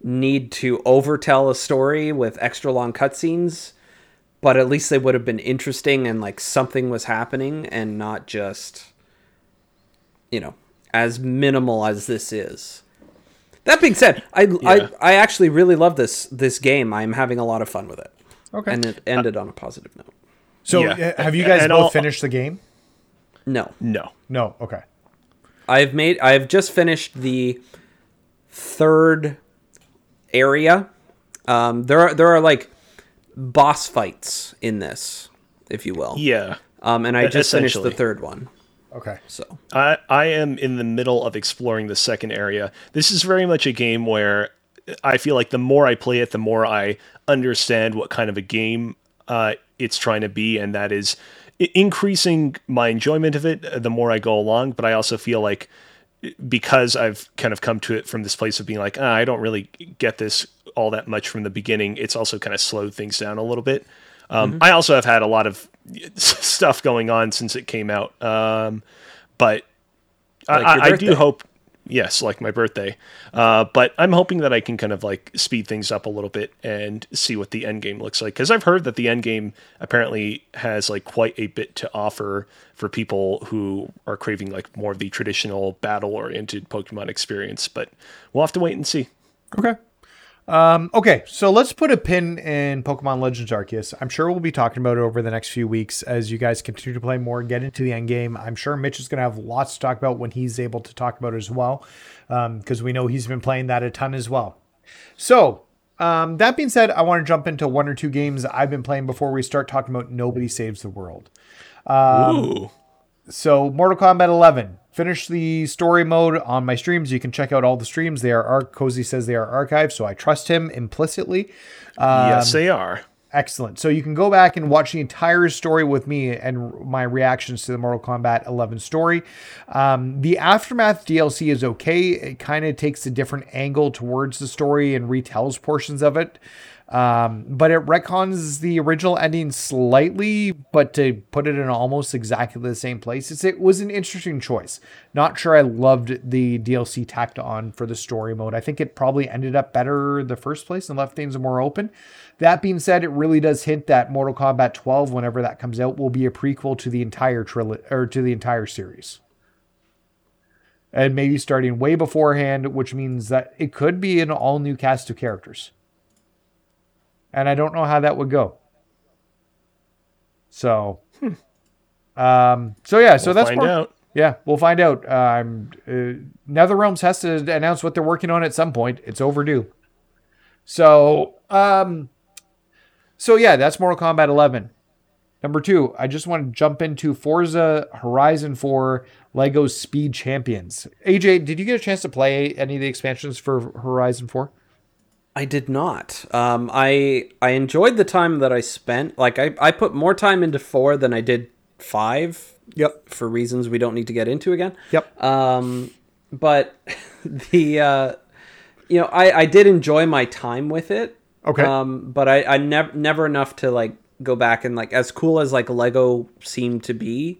need to overtell a story with extra long cutscenes, but at least they would have been interesting and like something was happening, and not just, you know, as minimal as this is. That being said, I yeah. I, I actually really love this this game. I'm having a lot of fun with it. Okay, and it ended uh, on a positive note. So, yeah. have you guys and both I'll, finished the game? No, no, no. Okay, I've made. I've just finished the third area. Um, there are there are like. boss fights in this, if you will. Yeah. Um, and I just finished the third one. Okay. So I, I am in the middle of exploring the second area. This is very much a game where I feel like the more I play it, the more I understand what kind of a game uh, it's trying to be. And that is increasing my enjoyment of it the more I go along. But I also feel like, because I've kind of come to it from this place of being like, ah, I don't really get this all that much from the beginning, it's also kind of slowed things down a little bit. Um, mm-hmm. I also have had a lot of stuff going on since it came out. Um, but like I, I do hope, yes, like my birthday. Uh, but I'm hoping that I can kind of like speed things up a little bit and see what the end game looks like. Because I've heard that the end game apparently has like quite a bit to offer for people who are craving like more of the traditional battle-oriented Pokemon experience. But we'll have to wait and see. Okay. Um, okay, so let's put a pin in Pokemon Legends Arceus. I'm sure we'll be talking about it over the next few weeks as you guys continue to play more, get into the end game. I'm sure Mitch is going to have lots to talk about when he's able to talk about it as well, because um, we know he's been playing that a ton as well. So um, that being said, I want to jump into one or two games I've been playing before we start talking about Nobody Saves the World. Um, Ooh. So Mortal Kombat eleven. Finished the story mode on my streams. You can check out all the streams. They are ar- Cozy says they are archived, so I trust him implicitly. Um, yes, they are. Excellent. So you can go back and watch the entire story with me and my reactions to the Mortal Kombat eleven story. Um, the Aftermath D L C is okay. It kind of takes a different angle towards the story and retells portions of it. Um, but it retcons the original ending slightly, but to put it in almost exactly the same place, it's, it was an interesting choice. Not sure I loved the D L C tacked on for the story mode. I think it probably ended up better the first place and left things more open. That being said, it really does hint that Mortal Kombat twelve, whenever that comes out, will be a prequel to the entire trilogy or to the entire series. And maybe starting way beforehand, which means that it could be an all new cast of characters. And I don't know how that would go. So, hmm. um, so yeah, so we'll that's find more, out. Yeah, we'll find out. Um, uh, NetherRealms has to announce what they're working on at some point. It's overdue. So, um, so yeah, that's Mortal Kombat eleven. Number two, I just want to jump into Forza Horizon four, Lego Speed Champions. A J, did you get a chance to play any of the expansions for Horizon four? I did not. Um, I I enjoyed the time that I spent. Like I, I put more time into four than I did five. Yep. For reasons we don't need to get into again. Yep. Um, but the uh, you know I, I did enjoy my time with it. Okay. Um, but I, I never never enough to like go back and like, as cool as like Lego seemed to be.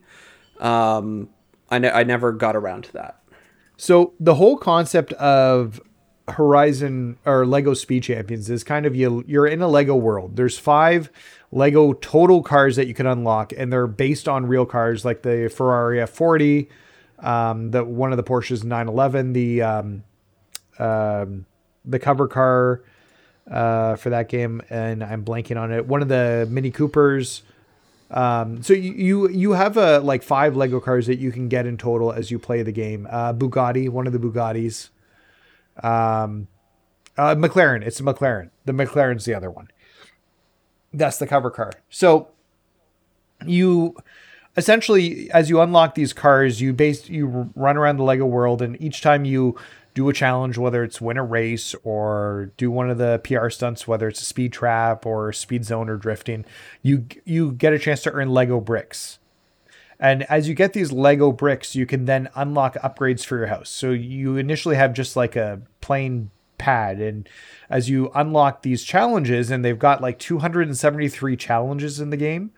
Um, I ne- I never got around to that. So the whole concept of Horizon or Lego Speed Champions is kind of, you you're in a Lego world. There's five Lego total cars that you can unlock, and they're based on real cars, like the Ferrari F forty, um the one of the Porsches nine eleven, the um um the cover car uh for that game, and I'm blanking on it, one of the Mini Coopers. Um, so you, you, you have a, like five Lego cars that you can get in total as you play the game. Uh, Bugatti, one of the Bugattis. Um, uh, McLaren, it's a McLaren. The McLaren's the other one. That's the cover car. So you essentially, as you unlock these cars, you base, you run around the Lego world, and each time you do a challenge, whether it's win a race or do one of the P R stunts, whether it's a speed trap or speed zone or drifting, you you get a chance to earn Lego bricks. And as you get these Lego bricks, you can then unlock upgrades for your house. So you initially have just like a plain pad, and as you unlock these challenges, and they've got like two hundred seventy-three challenges in the game,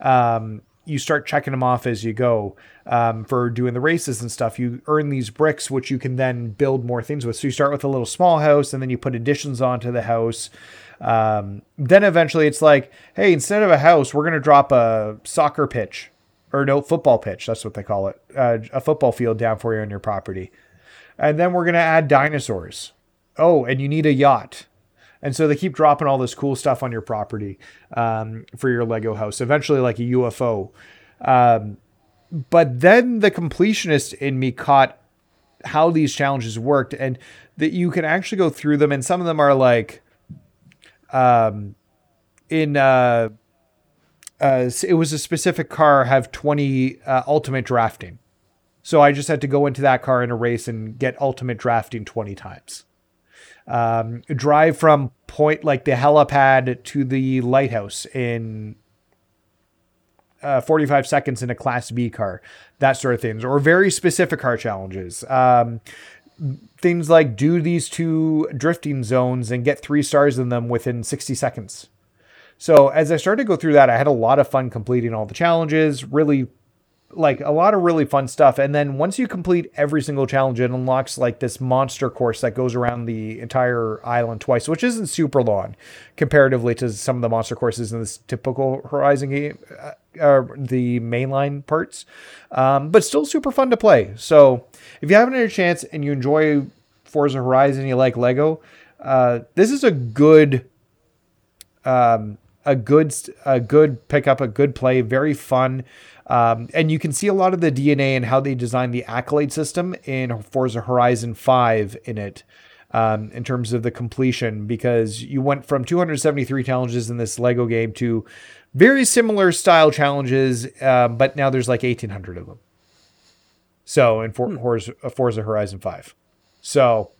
um, you start checking them off as you go, um, for doing the races and stuff. You earn these bricks, which you can then build more things with. So you start with a little small house, and then you put additions onto the house. Um, then eventually it's like, hey, instead of a house, we're going to drop a soccer pitch or no football pitch. That's what they call it. Uh, a football field down for you on your property. And then we're going to add dinosaurs. Oh, and you need a yacht. And so they keep dropping all this cool stuff on your property, um, for your Lego house, eventually like a U F O. Um, but then the completionist in me caught how these challenges worked, and that you can actually go through them. And some of them are like, um, in, uh, uh, it was a specific car, have twenty, uh, ultimate drafting. So I just had to go into that car in a race and get ultimate drafting twenty times. Um, drive from point like the helipad to the lighthouse in uh, forty-five seconds in a Class B car, that sort of things, or very specific car challenges. Um, things like do these two drifting zones and get three stars in them within sixty seconds. So as I started to go through that, I had a lot of fun completing all the challenges, really like a lot of really fun stuff. And then once you complete every single challenge, it unlocks like this monster course that goes around the entire island twice, which isn't super long comparatively to some of the monster courses in this typical Horizon game, uh, or the mainline parts, um, but still super fun to play. So if you haven't had a chance and you enjoy Forza Horizon, you like Lego, uh, this is a good, um, a good, a good pickup, a good play, very fun. Um, and you can see a lot of the D N A and how they designed the accolade system in Forza Horizon five in it, um, in terms of the completion, because you went from two hundred seventy-three challenges in this Lego game to very similar style challenges. Um, but now there's like eighteen hundred of them. So in For- hmm. Forza Horizon five. So,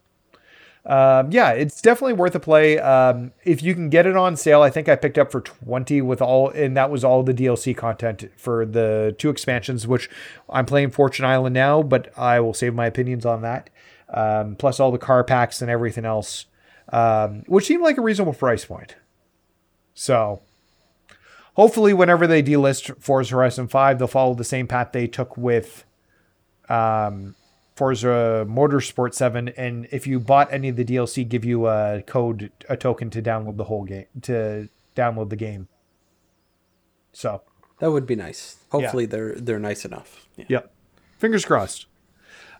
um, yeah, it's definitely worth a play. Um, if you can get it on sale, I think I picked up for twenty with all, and that was all the D L C content for the two expansions, which I'm playing Fortune Island now, but I will save my opinions on that. Um, plus all the car packs and everything else, um, which seemed like a reasonable price point. So hopefully whenever they delist Forza Horizon five, they'll follow the same path they took with, um, Forza Motorsport seven, and if you bought any of the D L C, give you a code, a token to download the whole game, to download the game. So that would be nice. Hopefully yeah. they're they're nice enough. Yeah. Yep. Fingers crossed.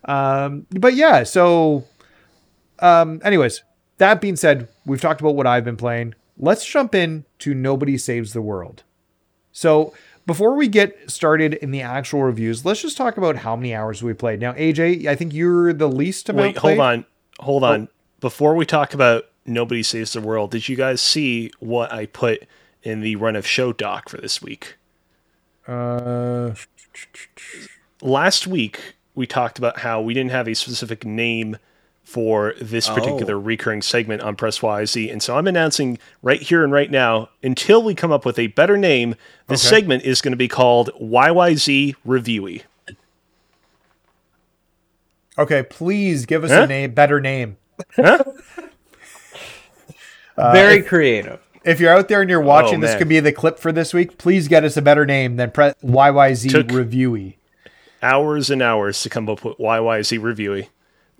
Um, but yeah, so um, anyways, that being said, we've talked about what I've been playing. Let's jump in to Nobody Saves the World. So before we get started in the actual reviews, let's just talk about how many hours we played. Now, A J, I think you're the least amount Wait, played. Hold on. Hold oh. on. Before we talk about Nobody Saves the World, did you guys see what I put in the run of show doc for this week? Uh, Last week, we talked about how we didn't have a specific name for this particular oh. recurring segment on Press Y Y Z. And so I'm announcing right here and right now, until we come up with a better name, this okay. segment is going to be called Y Y Z Reviewy. Okay, please give us huh? a name, better name. Huh? uh, Very if, creative. If you're out there and you're watching, oh, this man. could be the clip for this week. Please get us a better name than Pre- Y Y Z Took Reviewy. Hours and hours to come up with Y Y Z Reviewy.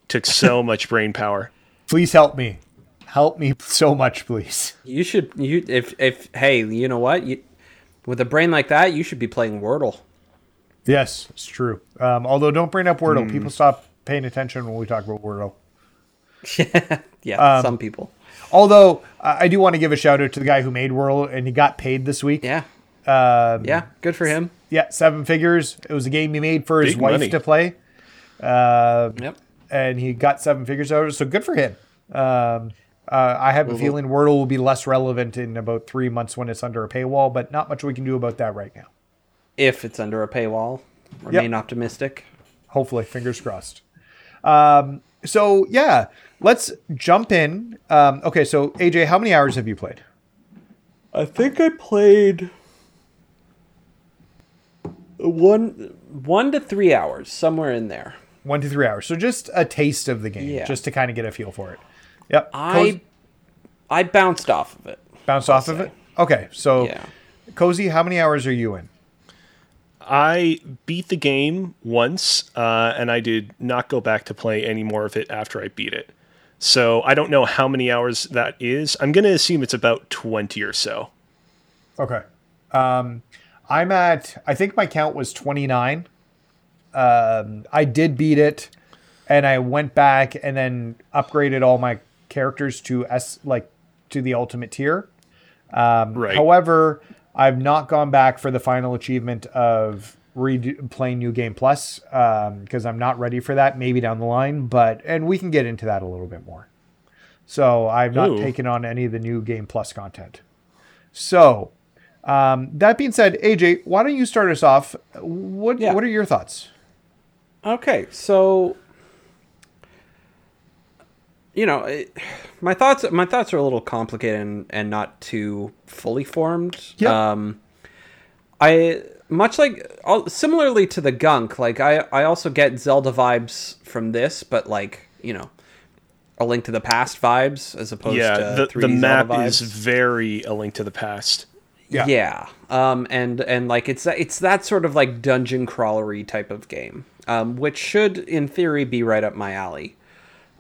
Took so much brain power. Please help me. Help me so much, please. You should, you if, if hey, you know what? You, with a brain like that, you should be playing Wordle. Yes, it's true. Um, although, don't bring up Wordle. Mm. People stop paying attention when we talk about Wordle. yeah, um, some people. Although, uh, I do want to give a shout out to the guy who made Wordle, and he got paid this week. Yeah. Um, yeah, good for him. Yeah, seven figures. It was a game he made for Big his wife money. to play. Uh, yep. And he got seven figures out of it, so good for him. Um, uh, I have a feeling Wordle will be less relevant in about three months when it's under a paywall, but not much we can do about that right now. If it's under a paywall, remain yep. optimistic. Hopefully, fingers crossed. Um, So yeah, let's jump in. Um, okay, so A J, how many hours have you played? I think I played one, one to three hours, somewhere in there. One to three hours. So just a taste of the game, yeah. just to kind of get a feel for it. Yep. I Coz- I bounced off of it. Bounced I'll off say. of it? Okay, so yeah. Cozy, how many hours are you in? I beat the game once, uh, and I did not go back to play any more of it after I beat it. So I don't know how many hours that is. I'm going to assume it's about twenty or so. Okay. Um, I'm at, I think my count was twenty-nine. Um, I did beat it, and I went back and then upgraded all my characters to S, like to the ultimate tier. Um, right. However, I've not gone back for the final achievement of redo, playing New Game Plus because um, I'm not ready for that. Maybe down the line, but and we can get into that a little bit more. So I've not Ooh. taken on any of the New Game Plus content. So um, that being said, A J, why don't you start us off? What yeah. What are your thoughts? Okay, so you know, it, my thoughts my thoughts are a little complicated and, and not too fully formed. Yep. Um I much like similarly to the Gunk, like I, I also get Zelda vibes from this, but like, you know, A Link to the Past vibes as opposed yeah, to the, three D the map Zelda vibes. Is very A Link to the Past. Yeah. Yeah. Um and and like it's it's that sort of like dungeon crawlery type of game. Um, which should, in theory, be right up my alley.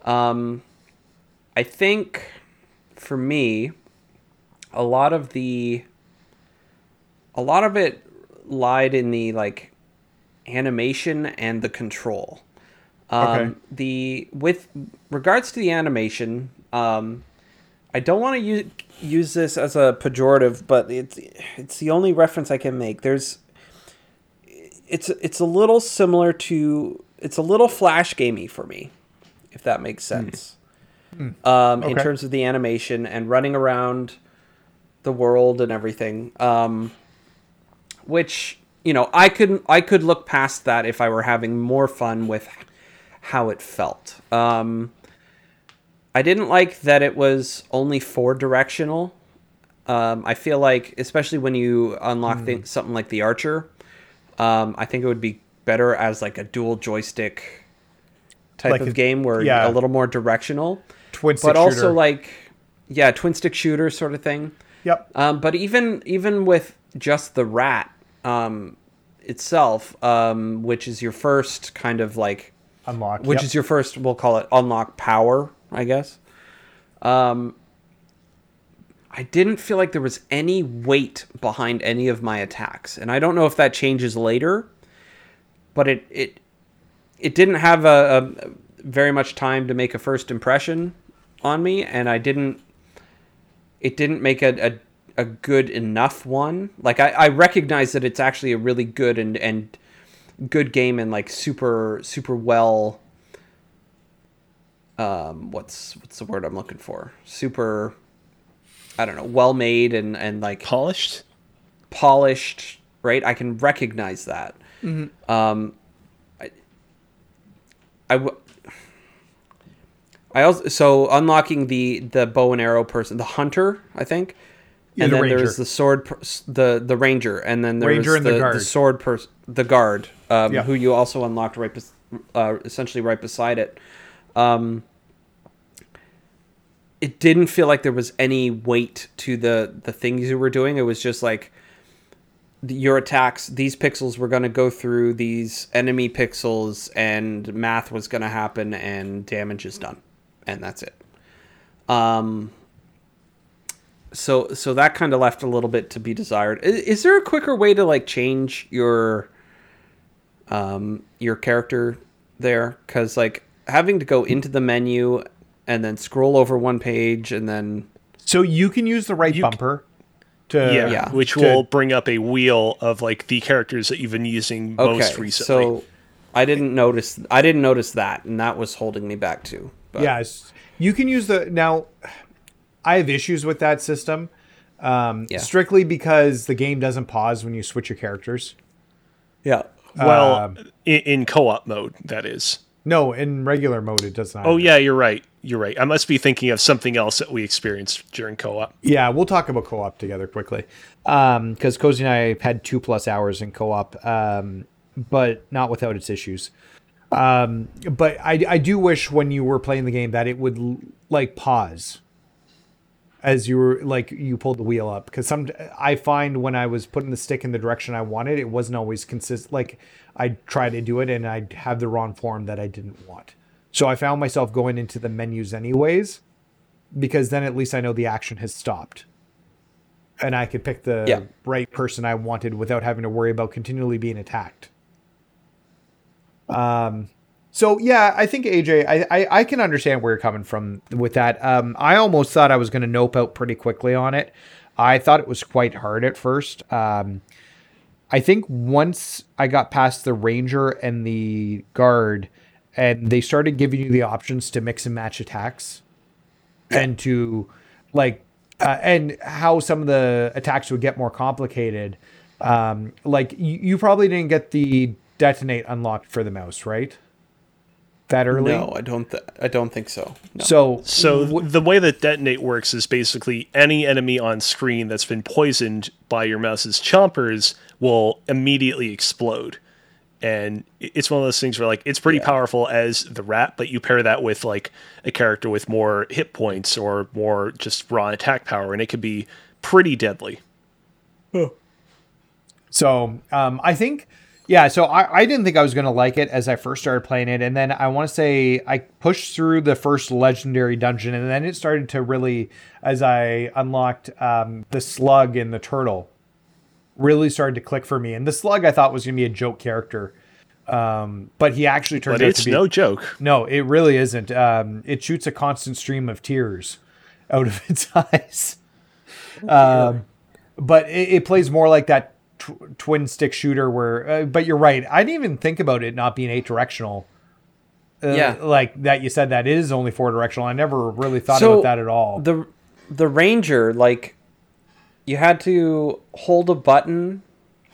Um, I think, for me, a lot of the, a lot of it lied in the, like, animation and the control. Um, okay. The, with regards to the animation, um, I don't want to use, use this as a pejorative, but it's, it's the only reference I can make. There's, It's it's a little similar to it's a little flash gamey for me, if that makes sense. Mm. Mm. Um, okay. In terms of the animation and running around the world and everything, um, which you know I could I could look past that if I were having more fun with how it felt. Um, I didn't like that it was only four directional. Um, I feel like especially when you unlock mm. things, something like the Archer. Um, I think it would be better as like a dual joystick type like of a, game where yeah. you're a little more directional, twin stick but also shooter. like, yeah, twin stick shooter sort of thing. Yep. Um, but even, even with just the rat, um, itself, um, which is your first kind of like unlock, which yep. is your first, we'll call it unlock power, I guess. Um, I didn't feel like there was any weight behind any of my attacks. And I don't know if that changes later, but it it, it didn't have a, a very much time to make a first impression on me. And I didn't, it didn't make a, a, a good enough one. Like I, I recognize that it's actually a really good and, and good game and like super, super well, um, what's, what's the word I'm looking for? Super... I don't know, well made and, and like polished, polished, right? I can recognize that. Mm-hmm. Um, I, I, w- I also so unlocking the the bow and arrow person, the hunter, I think, yeah, and the then ranger. There's the sword, per- the the ranger, and then there's the, the, the sword person, the guard, um, yeah. who you also unlocked right, be- uh, essentially right beside it. Um, It didn't feel like there was any weight to the, the things you were doing. It was just like your attacks, these pixels were going to go through these enemy pixels and math was going to happen and damage is done. And that's it. Um. So so that kind of left a little bit to be desired. Is, is there a quicker way to like change your, um, your character there? Because like having to go into the menu and then scroll over one page, and then... So you can use the right you bumper c- to... Yeah, yeah. which to, will bring up a wheel of, like, the characters that you've been using okay, most recently. Okay, so I didn't notice I didn't notice that, and that was holding me back, too. But. Yeah, you can use the... Now, I have issues with that system, um, yeah. strictly because the game doesn't pause when you switch your characters. Yeah. Well, um, in, in co-op mode, that is. No, in regular mode, it does not. Oh, happen. Yeah, you're right. You're right. I must be thinking of something else that we experienced during co-op. Yeah, we'll talk about co-op together quickly. Um, because Cozy and I had two plus hours in co-op, um, but not without its issues. Um, but I, I do wish when you were playing the game that it would, like, pause as you were, like, you pulled the wheel up. Because some I find when I was putting the stick in the direction I wanted, it wasn't always consistent. Like, I'd try to do it and I'd have the wrong form that I didn't want. So I found myself going into the menus anyways, because then at least I know the action has stopped and I could pick the yeah. right person I wanted without having to worry about continually being attacked. Um, so yeah, I think A J, I, I, I can understand where you're coming from with that. Um, I almost thought I was going to nope out pretty quickly on it. I thought it was quite hard at first. Um, I think once I got past the ranger and the guard and they started giving you the options to mix and match attacks and to like, uh, and how some of the attacks would get more complicated. Um, like you, you probably didn't get the detonate unlocked for the mouse, right? That early? No, I don't, th- I don't think so. No. So, so w- the way that detonate works is basically any enemy on screen that's been poisoned by your mouse's chompers will immediately explode. And it's one of those things where, like, it's pretty yeah. powerful as the rat, but you pair that with, like, a character with more hit points or more just raw attack power, and it could be pretty deadly. Huh. So, um, I think, yeah, so I, I didn't think I was going to like it as I first started playing it, and then I want to say I pushed through the first legendary dungeon, and then it started to really, as I unlocked um, the slug and the turtle, really started to click for me. And the slug I thought was going to be a joke character. Um, but he actually turned out to be... But it's no joke. No, it really isn't. Um, it shoots a constant stream of tears out of its eyes. Um, but it, it plays more like that tw- twin stick shooter where... Uh, but you're right. I didn't even think about it not being eight directional. Uh, yeah. Like that you said that it is only four directional. I never really thought so about that at all. The the ranger, like... You had to hold a button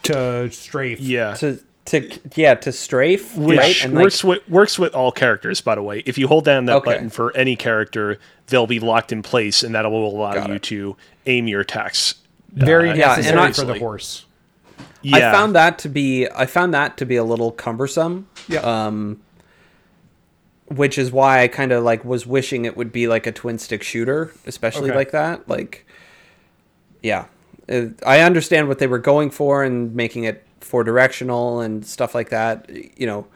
to strafe. Yeah. To to yeah to strafe. Which right? and works like, with works with all characters, by the way. If you hold down that okay. button for any character, they'll be locked in place, and that will allow Got you it. to aim your attacks. Very uh, necessary yeah, and I, for the horse. Yeah. I found that to be I found that to be a little cumbersome. Yeah. Um, which is why I kind of like was wishing it would be like a twin stick shooter, especially okay. like that, like. Yeah, I understand what they were going for and making it four directional and stuff like that. You know,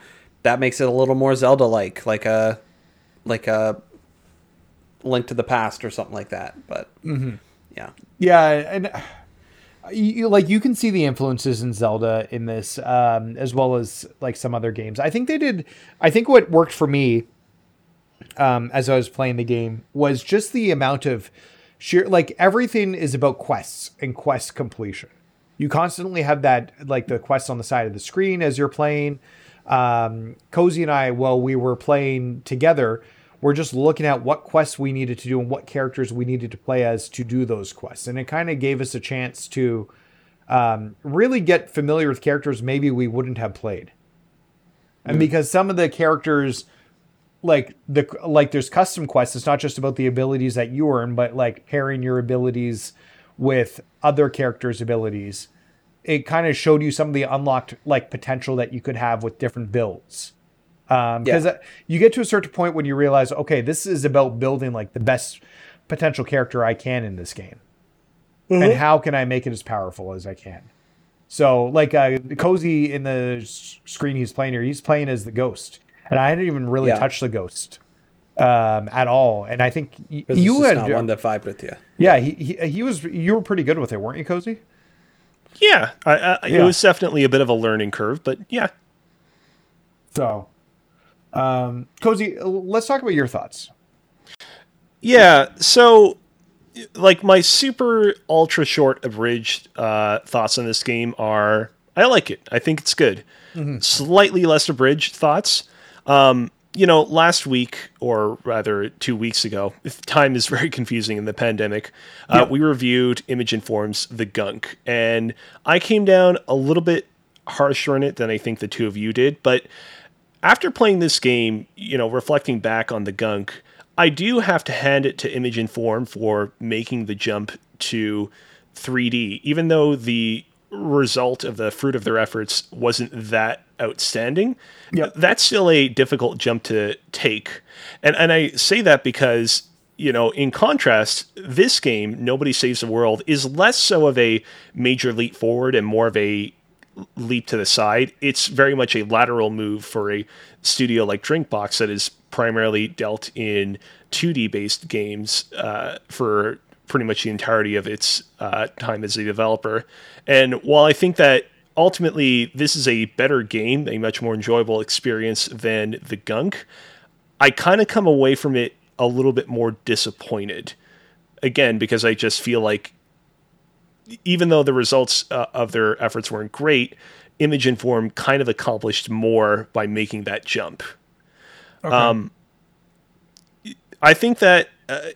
that makes it a little more Zelda-like, like a like a Link to the Past or something like that. But mm-hmm. yeah, yeah, and you, like you can see the influences in Zelda in this, um, as well as like some other games. I think they did. I think what worked for me um, as I was playing the game was just the amount of. Sheer, like everything is about quests and quest completion. You constantly have that, like the quests on the side of the screen as you're playing. Um, Cozy and I, while we were playing together, we're just looking at what quests we needed to do and what characters we needed to play as to do those quests. And it kind of gave us a chance to um, really get familiar with characters maybe we wouldn't have played. Mm-hmm. And because some of the characters... Like the like, there's custom quests. It's not just about the abilities that you earn, but like pairing your abilities with other characters' abilities. It kind of showed you some of the unlocked like potential that you could have with different builds. Um, because yeah. you get to a certain point when you realize, okay, this is about building like the best potential character I can in this game, mm-hmm. and how can I make it as powerful as I can. So like uh, Cozy in the screen he's playing here, he's playing as the ghost. And I didn't even really yeah. touch the ghost um, at all. And I think y- you had not one that vibed with you. Yeah, he, he he was. You were pretty good with it, weren't you, Cozy? Yeah, I, I, yeah. It was definitely a bit of a learning curve, but yeah. So, um, Cozy, let's talk about your thoughts. Yeah. So, like my super ultra short abridged uh, thoughts on this game are: I like it. I think it's good. Mm-hmm. Slightly less abridged thoughts. Um, you know, last week, or rather two weeks ago, time is very confusing in the pandemic, uh, yeah. we reviewed Image Inform's The Gunk, and I came down a little bit harsher on it than I think the two of you did, but after playing this game, you know, reflecting back on The Gunk, I do have to hand it to Image Inform for making the jump to three D, even though the result of the fruit of their efforts wasn't that outstanding. Yep. That's still a difficult jump to take. And and I say that because, you know, in contrast, this game, Nobody Saves the World, is less so of a major leap forward and more of a leap to the side. It's very much a lateral move for a studio like Drinkbox that is primarily dealt in two D based games uh, for pretty much the entirety of its uh, time as a developer. And while I think that ultimately this is a better game, a much more enjoyable experience than The Gunk, I kind of come away from it a little bit more disappointed. Again, because I just feel like even though the results uh, of their efforts weren't great, Image Inform kind of accomplished more by making that jump. Okay. Um, I think that uh,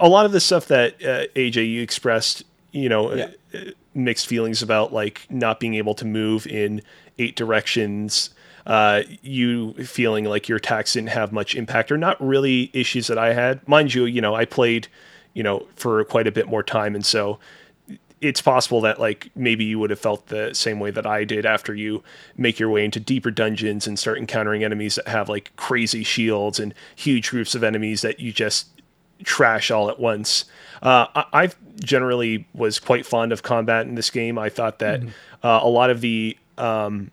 a lot of the stuff that uh, A J, you expressed, you know, yeah. uh, mixed feelings about, like not being able to move in eight directions, uh, you feeling like your attacks didn't have much impact, are not really issues that I had. Mind you, you know, I played, you know, for quite a bit more time, and so it's possible that like maybe you would have felt the same way that I did after you make your way into deeper dungeons and start encountering enemies that have like crazy shields and huge groups of enemies that you just trash all at once. Uh, I I've generally was quite fond of combat in this game. I thought that mm-hmm. uh, a lot of the um,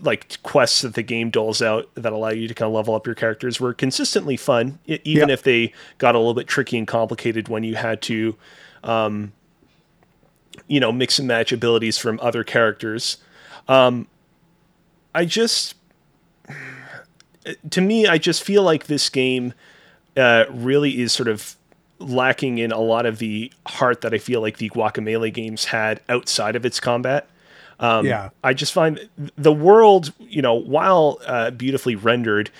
like quests that the game doles out that allow you to kind of level up your characters were consistently fun, even yeah. if they got a little bit tricky and complicated when you had to, um, you know, mix and match abilities from other characters. Um, I just, to me, I just feel like this game uh, really is sort of lacking in a lot of the heart that I feel like the Guacamelee games had outside of its combat. Um, yeah. I just find the world, you know, while uh, beautifully rendered,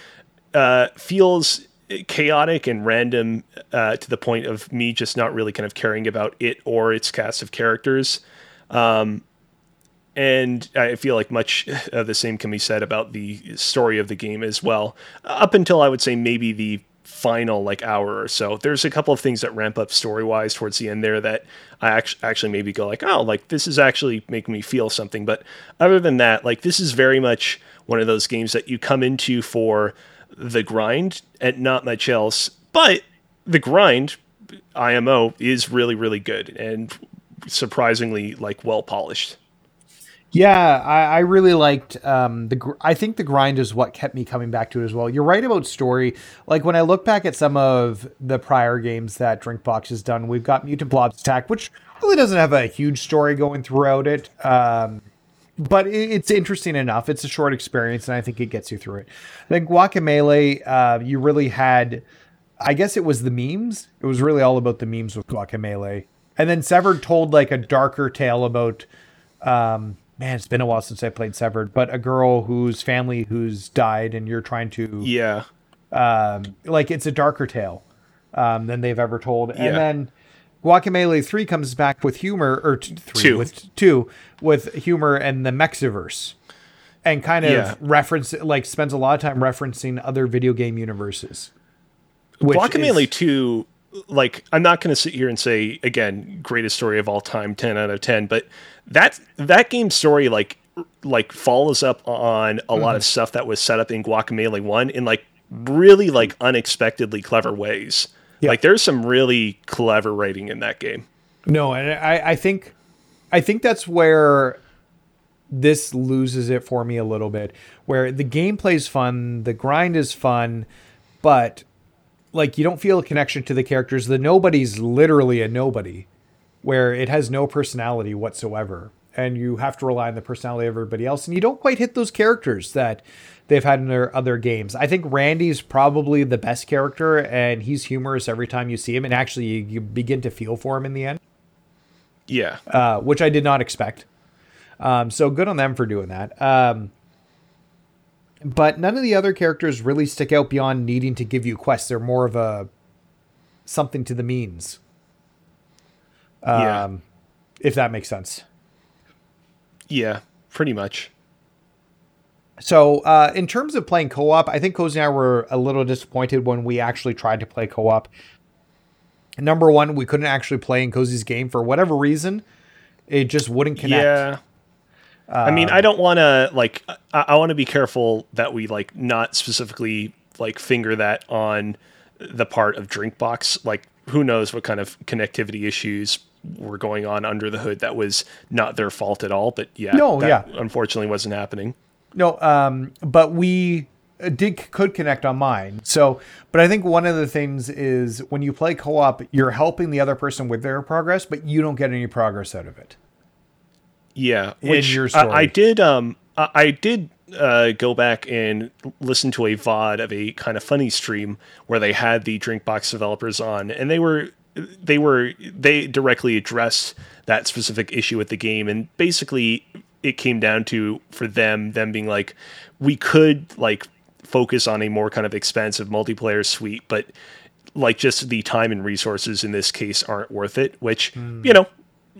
uh, feels chaotic and random uh, to the point of me just not really kind of caring about it or its cast of characters. Um, and I feel like much of the same can be said about the story of the game as well. Up until I would say maybe the final like hour or so, there's a couple of things that ramp up story-wise towards the end there that I actually, actually maybe go like, oh, like this is actually making me feel something. But other than that, like this is very much one of those games that you come into for the grind and not much else, but the grind I M O is really, really good and surprisingly like well polished. Yeah. I, I really liked, um, the, gr- I think the grind is what kept me coming back to it as well. You're right about story. Like when I look back at some of the prior games that Drinkbox has done, we've got Mutant Blob's Attack, which really doesn't have a huge story going throughout it. Um, But it's interesting enough. It's a short experience, and I think it gets you through it. Like Guacamelee, uh, you really had, I guess it was the memes. It was really all about the memes with Guacamelee. And then Severed told like a darker tale about, um, man, it's been a while since I played Severed, but a girl whose family who's died, and you're trying to, yeah, um, like it's a darker tale um, than they've ever told. Yeah. And then Guacamelee three comes back with humor, or t- three, two. with two with humor and the Mexiverse, and kind of yeah. reference like spends a lot of time referencing other video game universes. Guacamelee is- two, like I'm not going to sit here and say again, greatest story of all time, ten out of ten, but that that game's story like like follows up on a mm-hmm. lot of stuff that was set up in Guacamelee one in like really like unexpectedly clever ways. Yeah. Like there's some really clever writing in that game. No, and I, I think I think that's where this loses it for me a little bit, where the gameplay's fun, the grind is fun, but like you don't feel a connection to the characters. The nobody's literally a nobody, where it has no personality whatsoever. And you have to rely on the personality of everybody else. And you don't quite hit those characters that they've had in their other games. I think Randy's probably the best character, and he's humorous every time you see him. And actually, you, you begin to feel for him in the end. Yeah. Uh, which I did not expect. Um, so good on them for doing that. Um, but none of the other characters really stick out beyond needing to give you quests. They're more of a something to the means. Um, yeah. If that makes sense. Yeah, pretty much. So uh, in terms of playing co-op, I think Cozy and I were a little disappointed when we actually tried to play co-op. Number one, we couldn't actually play in Cozy's game for whatever reason. It just wouldn't connect. Yeah. Uh, I mean, I don't want to, like, I, I want to be careful that we, like, not specifically, like, finger that on the part of Drinkbox. Like, who knows what kind of connectivity issues were going on under the hood that was not their fault at all. But, yeah, no, that yeah. unfortunately wasn't happening. No, um, but we did could connect on mine. So, but I think one of the things is when you play co-op, you're helping the other person with their progress, but you don't get any progress out of it. Yeah, which in your story. I, I did. Um, I, I did uh, go back and listen to a V O D of a kind of funny stream where they had the Drinkbox developers on, and they were they were they directly addressed that specific issue with the game, and basically. It came down to, for them, them being like, we could like focus on a more kind of expensive multiplayer suite, but like just the time and resources in this case aren't worth it, which, mm. you know,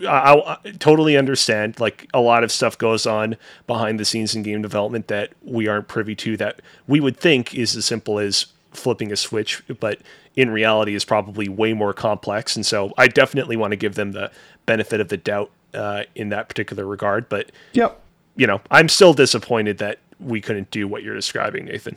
I, I totally understand. Like a lot of stuff goes on behind the scenes in game development that we aren't privy to that we would think is as simple as flipping a switch, but in reality is probably way more complex. And so I definitely want to give them the benefit of the doubt Uh, in that particular regard, but yep. you know, I'm still disappointed that we couldn't do what you're describing, Nathan.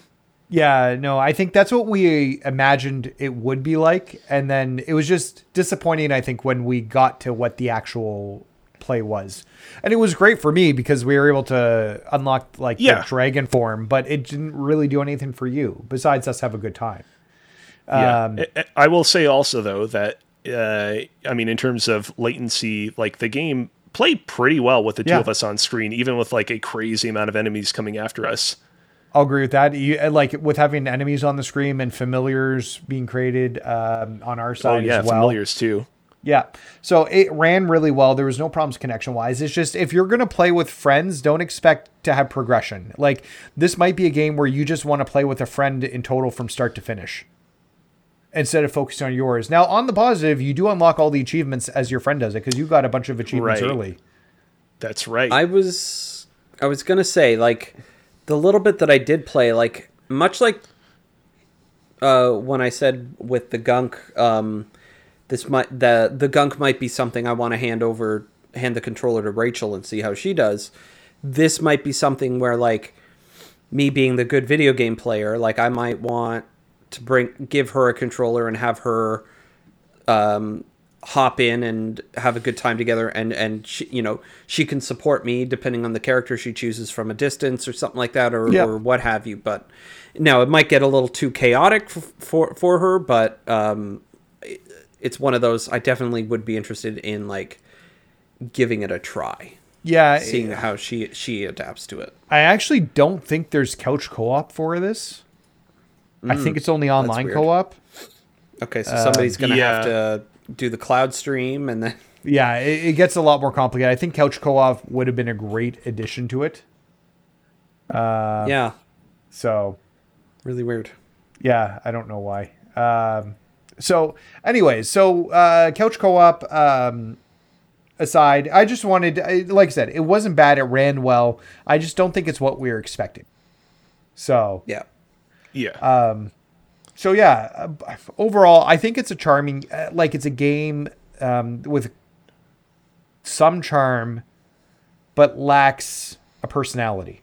Yeah, no, I think that's what we imagined it would be like. And then it was just disappointing, I think, when we got to what the actual play was. And it was great for me because we were able to unlock like yeah. the dragon form, but it didn't really do anything for you besides us have a good time. Yeah. Um, I will say also though that Uh, I mean, in terms of latency, like the game played pretty well with the two yeah. of us on screen, even with like a crazy amount of enemies coming after us. I'll agree with that. You, like with having enemies on the screen and familiars being created um, on our side oh, yeah, as well. Familiars too. Yeah. So it ran really well. There was no problems connection wise. It's just, if you're going to play with friends, don't expect to have progression. Like this might be a game where you just want to play with a friend in total from start to finish, instead of focusing on yours. Now, on the positive, you do unlock all the achievements as your friend does it, because you got a bunch of achievements right. early. That's right. I was I was going to say, like, the little bit that I did play, like, much like uh, when I said with the gunk, um, this might the, the gunk might be something I want to hand over, hand the controller to Rachel and see how she does. This might be something where, like, me being the good video game player, like, I might want to bring give her a controller and have her um hop in and have a good time together, and and she, you know, she can support me depending on the character she chooses from a distance or something like that, or, yep. or what have you. But now it might get a little too chaotic f- for for her, but um it, it's one of those I definitely would be interested in, like, giving it a try. Yeah, seeing it, how she she adapts to it. I actually don't think there's couch co-op for this. I think it's only online co-op. Okay, so somebody's going to yeah. have to do the cloud stream, and then yeah, it, it gets a lot more complicated. I think couch co-op would have been a great addition to it. Uh, yeah. So really weird. Yeah, I don't know why. Um, so anyways, so uh, couch co-op um, aside, I just wanted, I, like I said, it wasn't bad. It ran well. I just don't think it's what we were expecting. So yeah. Yeah. Um, so yeah, uh, overall, I think it's a charming, uh, like it's a game um, with some charm, but lacks a personality.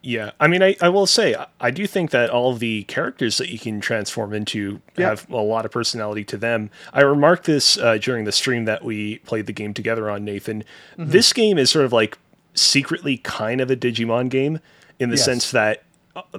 Yeah. I mean, I, I will say, I, I do think that all the characters that you can transform into yeah. have a lot of personality to them. I remarked this uh, during the stream that we played the game together on, Nathan. Mm-hmm. This game is sort of like secretly kind of a Digimon game in the yes. sense that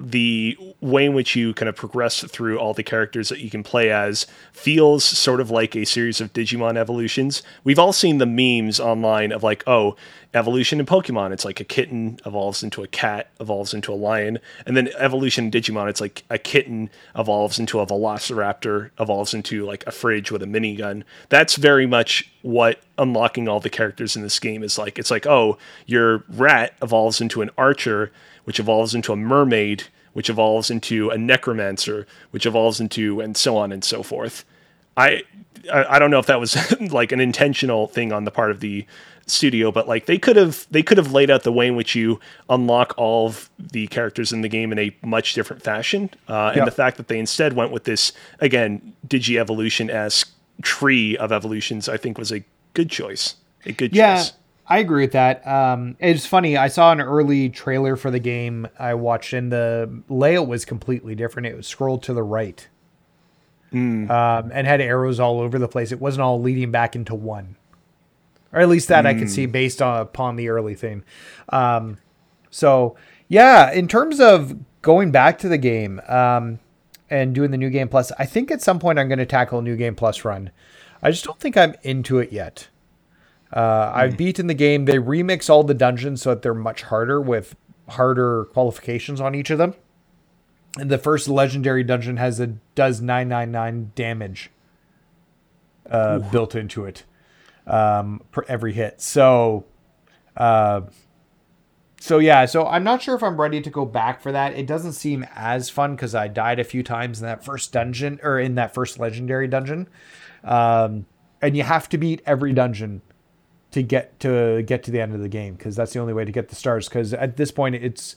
the way in which you kind of progress through all the characters that you can play as feels sort of like a series of Digimon evolutions. We've all seen the memes online of like, oh, evolution in Pokemon, it's like a kitten evolves into a cat, evolves into a lion. And then evolution in Digimon, it's like a kitten evolves into a velociraptor, evolves into like a fridge with a minigun. That's very much what unlocking all the characters in this game is like. It's like, oh, your rat evolves into an archer, which evolves into a mermaid, which evolves into a necromancer, which evolves into, and so on and so forth. I I, I don't know if that was like an intentional thing on the part of the studio, but like they could have they could have laid out the way in which you unlock all of the characters in the game in a much different fashion. Uh, and yep. the fact that they instead went with this, again, Digievolution-esque tree of evolutions, I think was a good choice. A good yeah, choice. I agree with that. Um, it's funny. I saw an early trailer for the game I watched, and the layout was completely different. It was scrolled to the right. Mm. Um, and had arrows all over the place. It wasn't all leading back into one, or at least that mm. I could see based on, upon the early thing. Um, so yeah, in terms of going back to the game, um, and doing the New Game Plus, I think at some point I'm going to tackle a New Game Plus run. I just don't think I'm into it yet. Uh, mm. I've beaten the game. They remix all the dungeons so that they're much harder with harder qualifications on each of them. And the first legendary dungeon has a does nine nine nine damage uh, built into it um, for every hit. So, uh, so yeah. So I'm not sure if I'm ready to go back for that. It doesn't seem as fun because I died a few times in that first dungeon or in that first legendary dungeon, um, and you have to beat every dungeon to get to get to the end of the game because that's the only way to get the stars. Because at this point, it's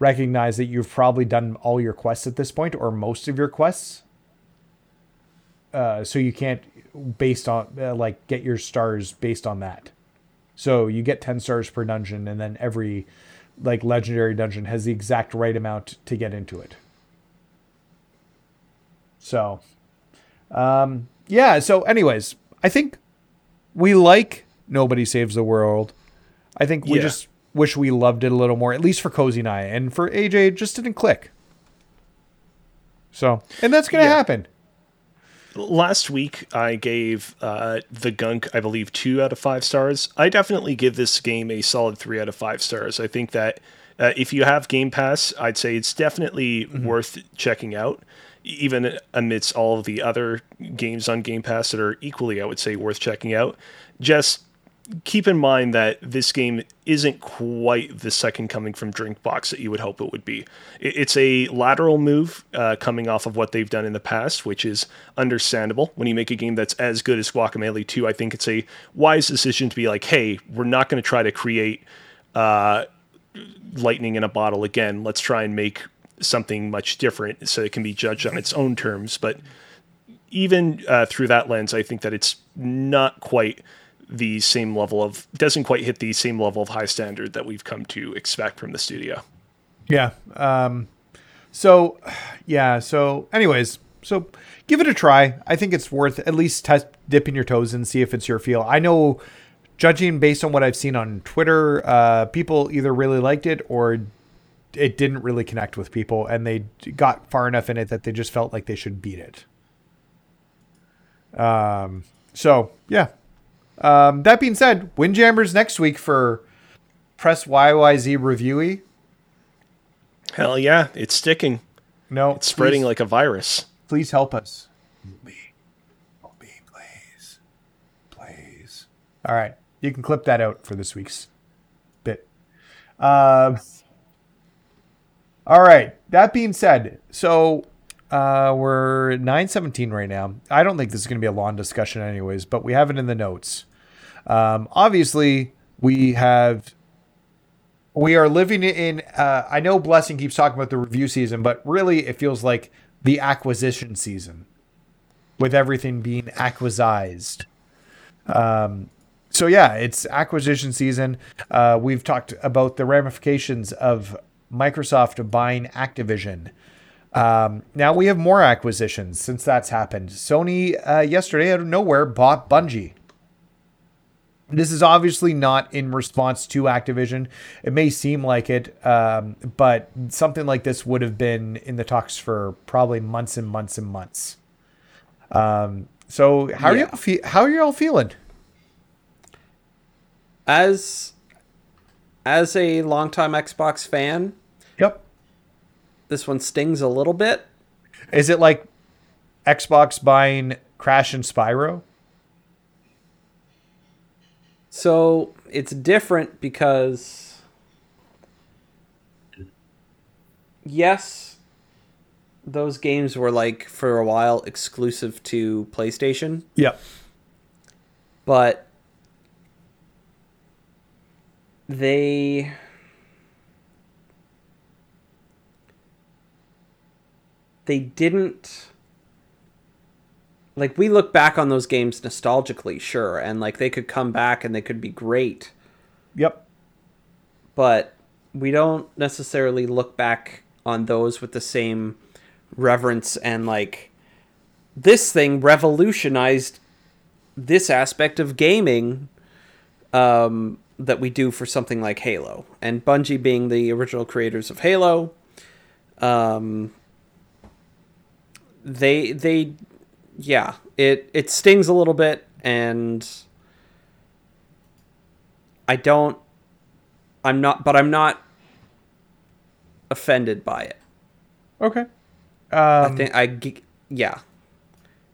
recognize that you've probably done all your quests at this point, or most of your quests. Uh, so you can't based on uh, like get your stars based on that. So you get ten stars per dungeon, and then every like legendary dungeon has the exact right amount to get into it. So, um, yeah. So anyways, I think we like Nobody Saves the World. I think we yeah. just, wish we loved it a little more, at least for Cozy and I, and for A J, it just didn't click. So, and that's going to yeah. happen. Last week, I gave uh, The Gunk, I believe, two out of five stars. I definitely give this game a solid three out of five stars. I think that uh, if you have Game Pass, I'd say it's definitely mm-hmm. worth checking out, even amidst all of the other games on Game Pass that are equally, I would say, worth checking out. Just keep in mind that this game isn't quite the second coming from Drinkbox that you would hope it would be. It's a lateral move uh, coming off of what they've done in the past, which is understandable. When you make a game that's as good as Guacamelee two, I think it's a wise decision to be like, hey, we're not going to try to create uh, lightning in a bottle again. Let's try and make something much different so it can be judged on its own terms. But even uh, through that lens, I think that it's not quite the same level of doesn't quite hit the same level of high standard that we've come to expect from the studio. Yeah. Um, so yeah. So anyways, so give it a try. I think it's worth at least t- dipping your toes in, see if it's your feel. I know judging based on what I've seen on Twitter, uh, people either really liked it or it didn't really connect with people and they got far enough in it that they just felt like they should beat it. Um, so yeah. Um, that being said, Windjammers next week for Press Y Y Z Reviewy. Hell yeah, it's sticking. No, it's please, spreading like a virus. Please help us. Help me, help me, please, please. All right, you can clip that out for this week's bit. Um, all right. That being said, so. Uh, we're nine seventeen right now. I don't think this is going to be a long discussion anyways, but we have it in the notes. Um, obviously we have, we are living in, uh, I know Blessing keeps talking about the review season, but really it feels like the acquisition season with everything being acquisized. Um, so yeah, it's acquisition season. Uh, we've talked about the ramifications of Microsoft buying Activision. Um, now we have more acquisitions since that's happened. Sony, uh, yesterday out of nowhere bought Bungie. This is obviously not in response to Activision. It may seem like it, um, but something like this would have been in the talks for probably months and months and months. Um, so how yeah. are you, fe- how are you all feeling? As, as a longtime Xbox fan. Yep. This one stings a little bit. Is it like Xbox buying Crash and Spyro? So it's different because yes, those games were, like, for a while exclusive to PlayStation. Yeah. But they... They didn't... Like, we look back on those games nostalgically, sure, and, like, they could come back and they could be great. Yep. But we don't necessarily look back on those with the same reverence and, like, this thing revolutionized this aspect of gaming um, that we do for something like Halo. And Bungie being the original creators of Halo, um, they... they Yeah, it, it stings a little bit, and I don't, I'm not, but I'm not offended by it. Okay. Um, I think, I, yeah.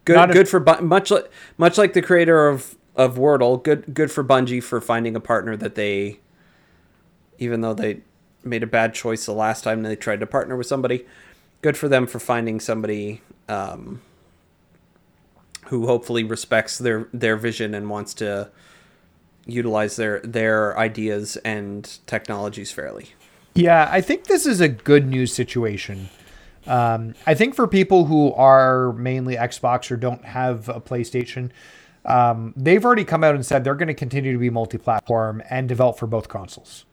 Good, good a, for, much like, much like the creator of, of Wordle, good, good for Bungie for finding a partner that they, even though they made a bad choice the last time they tried to partner with somebody, good for them for finding somebody, um... who hopefully respects their, their vision and wants to utilize their, their ideas and technologies fairly. Yeah, I think this is a good news situation. Um, I think for people who are mainly Xbox or don't have a PlayStation, um, they've already come out and said they're going to continue to be multi-platform and develop for both consoles.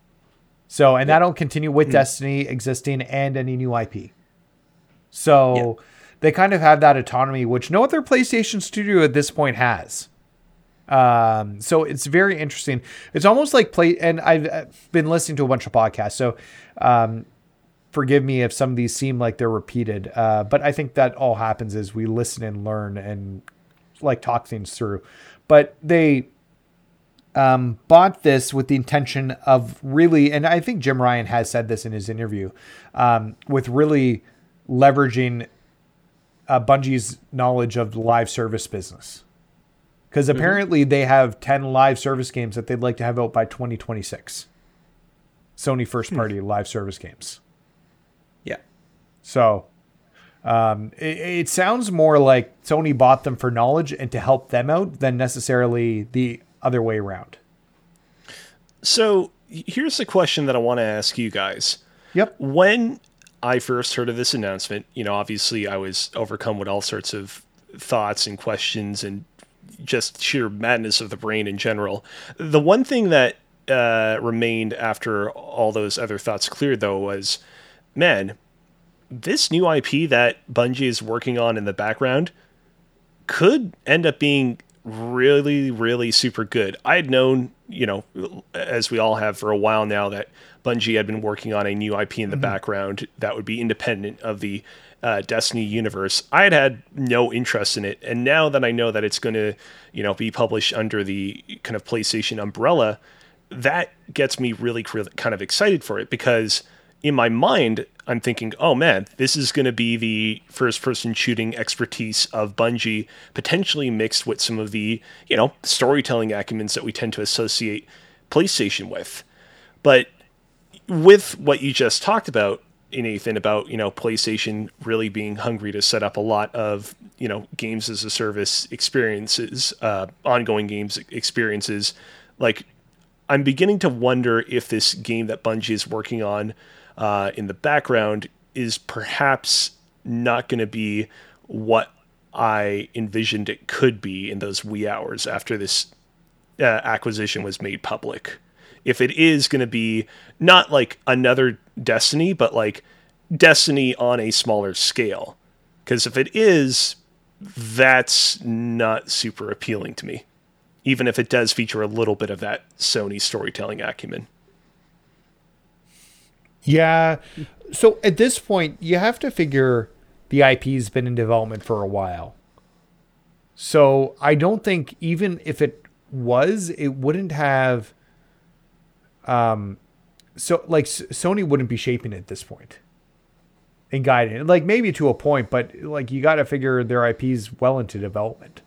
So, and yep. that'll continue with mm-hmm. Destiny existing and any new I P. So... Yep. They kind of have that autonomy, which no other PlayStation studio at this point has. Um, so it's very interesting. It's almost like play. And I've been listening to a bunch of podcasts, so um, forgive me if some of these seem like they're repeated. Uh, but I think that all happens is we listen and learn and like talk things through. But they um, bought this with the intention of really, and I think Jim Ryan has said this in his interview, um, with really leveraging Uh, Bungie's knowledge of the live service business, because apparently mm-hmm. they have ten live service games that they'd like to have out by twenty twenty-six. Sony first party mm-hmm. live service games. Yeah. So um, it, it sounds more like Sony bought them for knowledge and to help them out than necessarily the other way around. So here's the question that I want to ask you guys. Yep. When I first heard of this announcement, you know, obviously I was overcome with all sorts of thoughts and questions and just sheer madness of the brain in general. The one thing that uh, remained after all those other thoughts cleared, though, was, man, this new I P that Bungie is working on in the background could end up being really, really super good. I had known, you know, as we all have for a while now, that Bungie had been working on a new I P in the mm-hmm. background that would be independent of the uh, Destiny universe. I had had no interest in it. And now that I know that it's going to, you know, be published under the kind of PlayStation umbrella, that gets me really kind of excited for it, because in my mind, I'm thinking, oh man, this is going to be the first-person shooting expertise of Bungie, potentially mixed with some of the, you know, storytelling acumen that we tend to associate PlayStation with. But with what you just talked about, Nathan, about, you know, PlayStation really being hungry to set up a lot of, you know, games as a service experiences, uh, ongoing games experiences, like, I'm beginning to wonder if this game that Bungie is working on uh, in the background is perhaps not going to be what I envisioned it could be in those wee hours after this uh, acquisition was made public. If it is going to be not like another Destiny, but like Destiny on a smaller scale. Because if it is, that's not super appealing to me, even if it does feature a little bit of that Sony storytelling acumen. Yeah. So at this point, you have to figure the I P's been in development for a while. So I don't think, even if it was, it wouldn't have... Um, so like S- Sony wouldn't be shaping it at this point and guiding it, like maybe to a point, but like you got to figure their I P's well into development.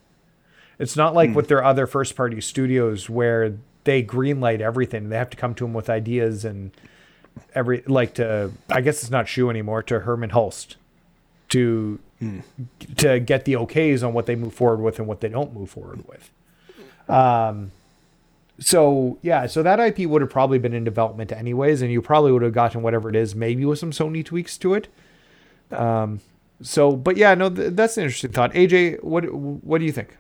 It's not like mm. with their other first party studios where they greenlight everything. They have to come to them with ideas and every, like to, I guess it's not Shoe anymore, to Herman Hulst. to mm. to get the okays on what they move forward with and what they don't move forward with. Um, so yeah, so that I P would have probably been in development anyways, and you probably would have gotten whatever it is, maybe with some Sony tweaks to it. Um, so, but yeah, no, th- that's an interesting thought. A J, what what do you think?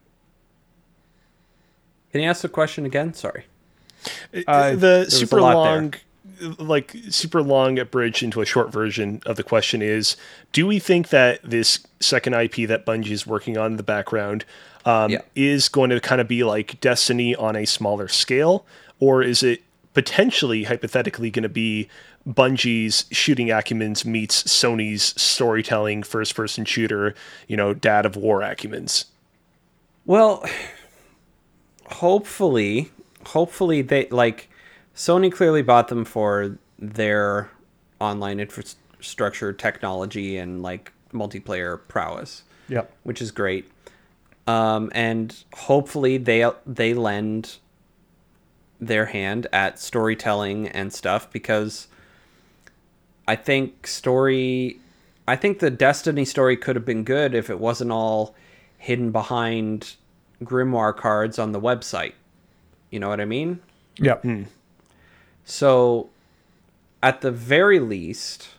Can you ask the question again? Sorry. Uh, the super long, there. like super long abridged into a short version of the question is: do we think that this second I P that Bungie is working on in the background um, yeah. is going to kind of be like Destiny on a smaller scale, or is it potentially, hypothetically, going to be Bungie's shooting acumens meets Sony's storytelling first-person shooter, you know, dad of war acumens? Well, hopefully. Hopefully they like Sony clearly bought them for their online infrastructure, technology, and like multiplayer prowess. Yep. Which is great. Um, and hopefully they they lend their hand at storytelling and stuff, because I think story I think the Destiny story could have been good if it wasn't all hidden behind grimoire cards on the website. You know what I mean? Yeah. Mm. So, at the very least,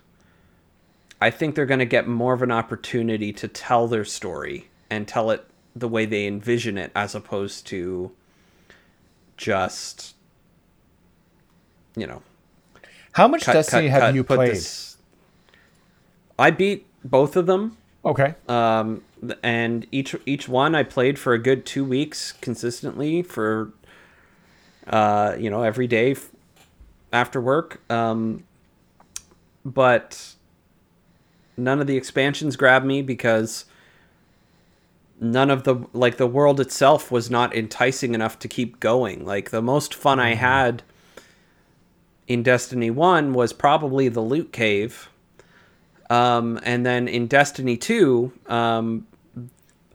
I think they're going to get more of an opportunity to tell their story and tell it the way they envision it, as opposed to just, you know. How much cut, Destiny cut, have cut, you played? This... I beat both of them. Okay. Um, and each each one I played for a good two weeks consistently for. Uh, you know, every day f- after work. Um, but none of the expansions grabbed me, because none of the, like, the world itself was not enticing enough to keep going. Like, the most fun I had in Destiny one was probably the loot cave. Um, and then in Destiny two, um,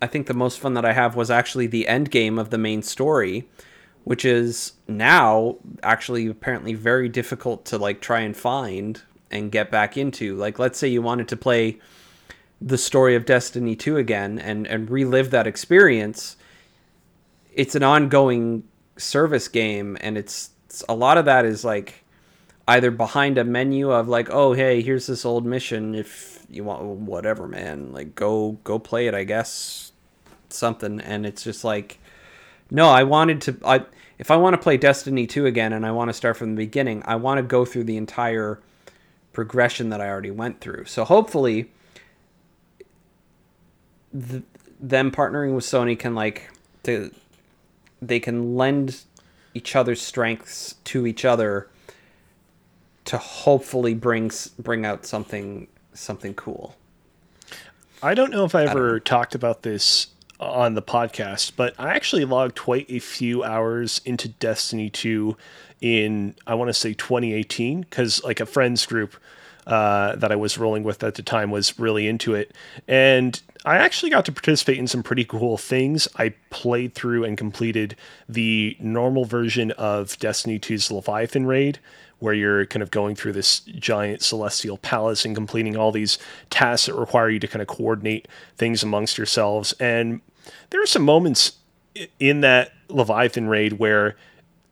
I think the most fun that I have was actually the end game of the main story, which is now actually apparently very difficult to like try and find and get back into. Like, let's say you wanted to play the story of Destiny two again and, and relive that experience. It's an ongoing service game, and it's, it's a lot of that is like either behind a menu of like, oh, hey, here's this old mission. If you want, whatever, man, like go, go play it, I guess, something. And it's just like, no, I wanted to... I, if I want to play Destiny two again and I want to start from the beginning, I want to go through the entire progression that I already went through. So hopefully, th- them partnering with Sony can, like... To, they can lend each other's strengths to each other to hopefully bring, bring out something, something cool. I don't know if I ever I talked about this on the podcast, but I actually logged quite a few hours into Destiny two in, I want to say twenty eighteen, because like a friends group uh, that I was rolling with at the time was really into it. And I actually got to participate in some pretty cool things. I played through and completed the normal version of Destiny two's Leviathan Raid, where you're kind of going through this giant celestial palace and completing all these tasks that require you to kind of coordinate things amongst yourselves. And there are some moments in that Leviathan Raid where,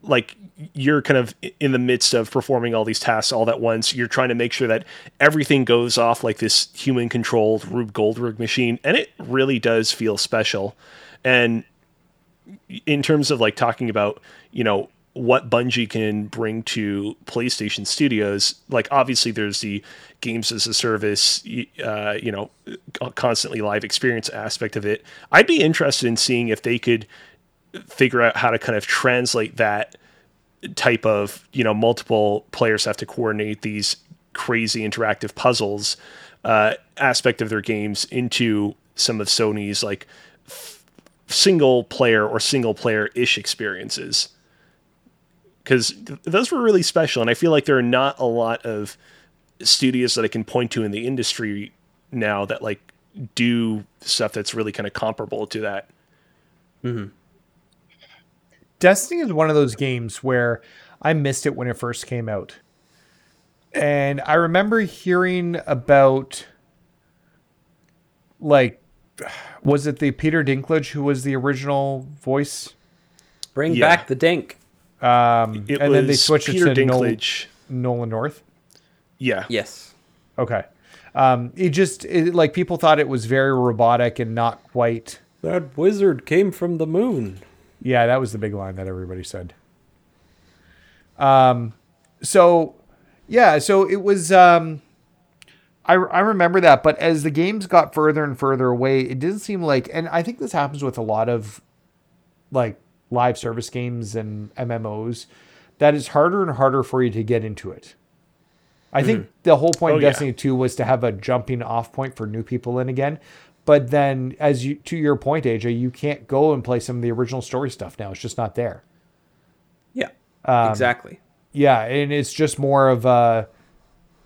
like, you're kind of in the midst of performing all these tasks all at once. You're trying to make sure that everything goes off like this human-controlled Rube Goldberg machine, and it really does feel special. And in terms of, like, talking about, you know, what Bungie can bring to PlayStation Studios, like, obviously there's the games as a service, uh, you know, constantly live experience aspect of it. I'd be interested in seeing if they could figure out how to kind of translate that type of, you know, multiple players have to coordinate these crazy interactive puzzles uh, aspect of their games into some of Sony's, like, f- single player or single player-ish experiences. Because those were really special, and I feel like there are not a lot of studios that I can point to in the industry now that, like, do stuff that's really kind of comparable to that. Mm-hmm. Destiny is one of those games where I missed it when it first came out. And I remember hearing about like, was it the Peter Dinklage who was the original voice? Bring yeah. back the Dink. Um, it and was then they switched Peter it to Dinklage. Nolan, Nolan North. Yeah. Yes. Okay. Um, it just, it, like, people thought it was very robotic and not quite. That wizard came from the moon. Yeah, that was the big line that everybody said. Um, so, yeah, so it was, um, I, I remember that, but as the games got further and further away, it didn't seem like, and I think this happens with a lot of, like, live service games and M M Os, that it's harder and harder for you to get into it. I mm-hmm. think the whole point oh, of Destiny yeah. two was to have a jumping off point for new people in again. But then, as you to your point, A J, you can't go and play some of the original story stuff now. It's just not there. Yeah, um, exactly. Yeah, and it's just more of a,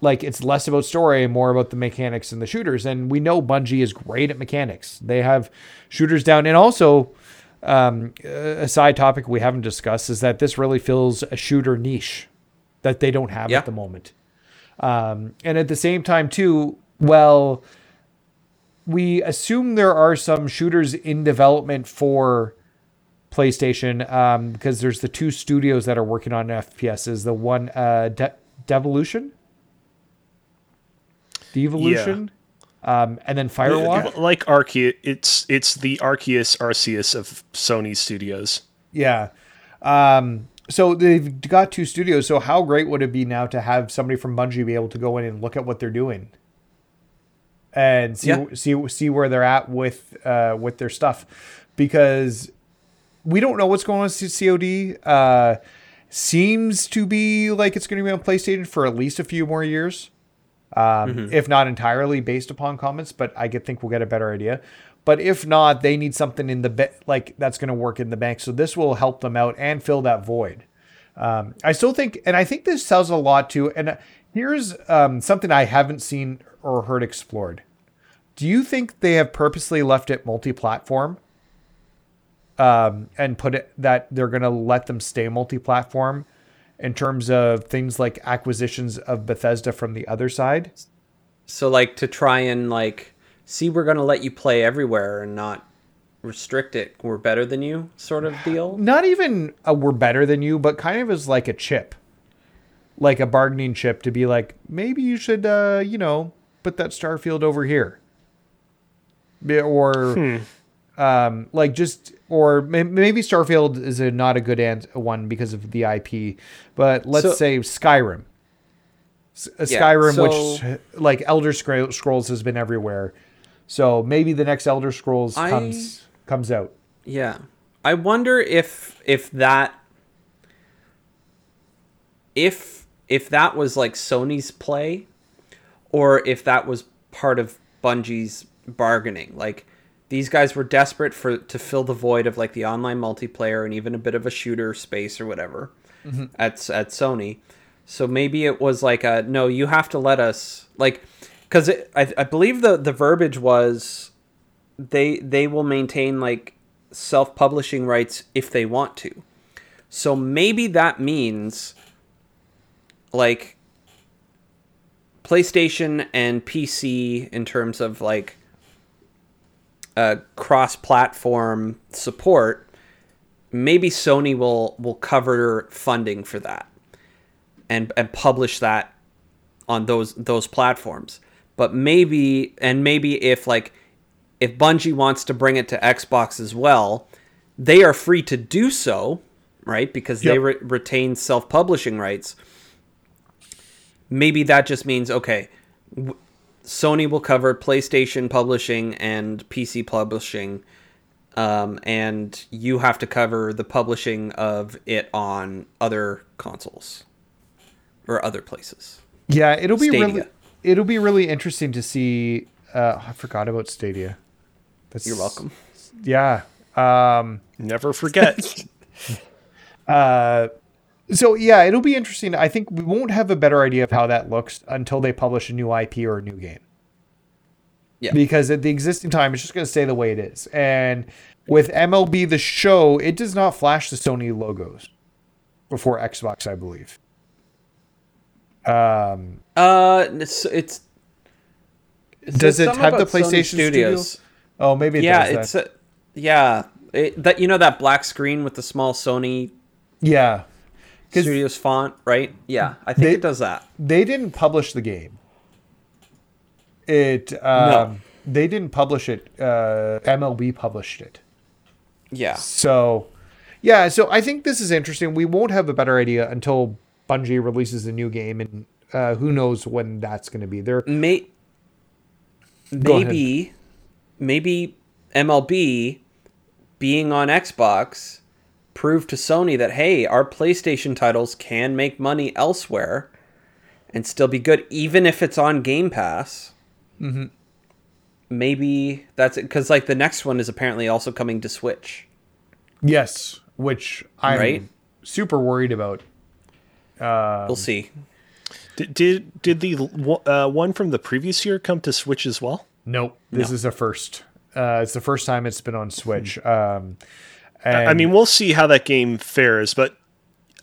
like, it's less about story and more about the mechanics and the shooters. And we know Bungie is great at mechanics. They have shooters down. And also, um, a side topic we haven't discussed is that this really fills a shooter niche that they don't have yeah. at the moment. Um, and at the same time, too, well... we assume there are some shooters in development for PlayStation, um, because there's the two studios that are working on F P Ss. The one, uh, De- Devolution? Devolution? Yeah. Um, and then Firewatch? Like Arceus, it's, it's the Arceus Arceus of Sony Studios. Yeah. Um, so they've got two studios. So how great would it be now to have somebody from Bungie be able to go in and look at what they're doing? And see yeah. see see where they're at with uh, with their stuff, because we don't know what's going on with C O D. Uh, seems to be like it's going to be on PlayStation for at least a few more years, um, mm-hmm. if not entirely, based upon comments. But I could think we'll get a better idea. But if not, they need something in the be- like that's going to work in the bank. So this will help them out and fill that void. Um, I still think, and I think this tells a lot too. And here's um, something I haven't seen or heard explored. Do you think they have purposely left it multi-platform um, and put it that they're going to let them stay multi-platform in terms of things like acquisitions of Bethesda from the other side? So like to try and like, see, we're going to let you play everywhere and not restrict it. We're better than you sort of deal. Not even a, we're better than you, but kind of as like a chip, like a bargaining chip to be like, maybe you should, uh, you know, put that Starfield over here, or hmm. um, like just, or maybe Starfield is a, not a good an- one because of the I P, but let's so, say Skyrim, S- yeah, Skyrim, so, which like Elder Scrolls has been everywhere. So maybe the next Elder Scrolls I, comes, comes out. Yeah. I wonder if, if that, if, if that was like Sony's play, or if that was part of Bungie's bargaining. Like, these guys were desperate for to fill the void of, like, the online multiplayer and even a bit of a shooter space or whatever mm-hmm. at at Sony. So maybe it was like, a, no, you have to let us... Like, because I, I believe the, the verbiage was they they will maintain, like, self-publishing rights if they want to. So maybe that means, like... PlayStation and P C in terms of like uh, cross-platform support, maybe Sony will will cover funding for that and and publish that on those those platforms. But maybe and maybe if like if Bungie wants to bring it to Xbox as well, they are free to do so, right? Because yep. they re- retain self-publishing rights. Maybe that just means, okay, w- Sony will cover PlayStation publishing and P C publishing, um, and you have to cover the publishing of it on other consoles or other places. Yeah, it'll be Stadia. really it'll be really interesting to see. Uh, I forgot about Stadia. That's, You're welcome. Yeah. Um, Never forget. uh So, yeah, it'll be interesting. I think we won't have a better idea of how that looks until they publish a new I P or a new game. Yeah. Because at the existing time, it's just going to stay the way it is. And with M L B The Show, it does not flash the Sony logos before Xbox, I believe. Um, uh, it's, it's Is does it have the PlayStation Studios? Studios? Oh, maybe it yeah, does. It's, uh, yeah, it's yeah. That you know that black screen with the small Sony. Yeah. Studios font, right? Yeah, I think they, it does that. They didn't publish the game. It. Um, no. They didn't publish it. Uh, M L B published it. Yeah. So, yeah. So I think this is interesting. We won't have a better idea until Bungie releases a new game, and uh, who knows when that's going to be. There. May- maybe, maybe M L B being on Xbox proved to Sony that, hey, our PlayStation titles can make money elsewhere and still be good, even if it's on Game Pass. Mm-hmm. Maybe that's it, because like the next one is apparently also coming to Switch. Yes, which I'm right? super worried about. Um, we'll see. Did did, did the uh, one from the previous year come to Switch as well? Nope. This no. is the first. Uh, it's the first time it's been on Switch. Mm-hmm. Um, and I mean, we'll see how that game fares, but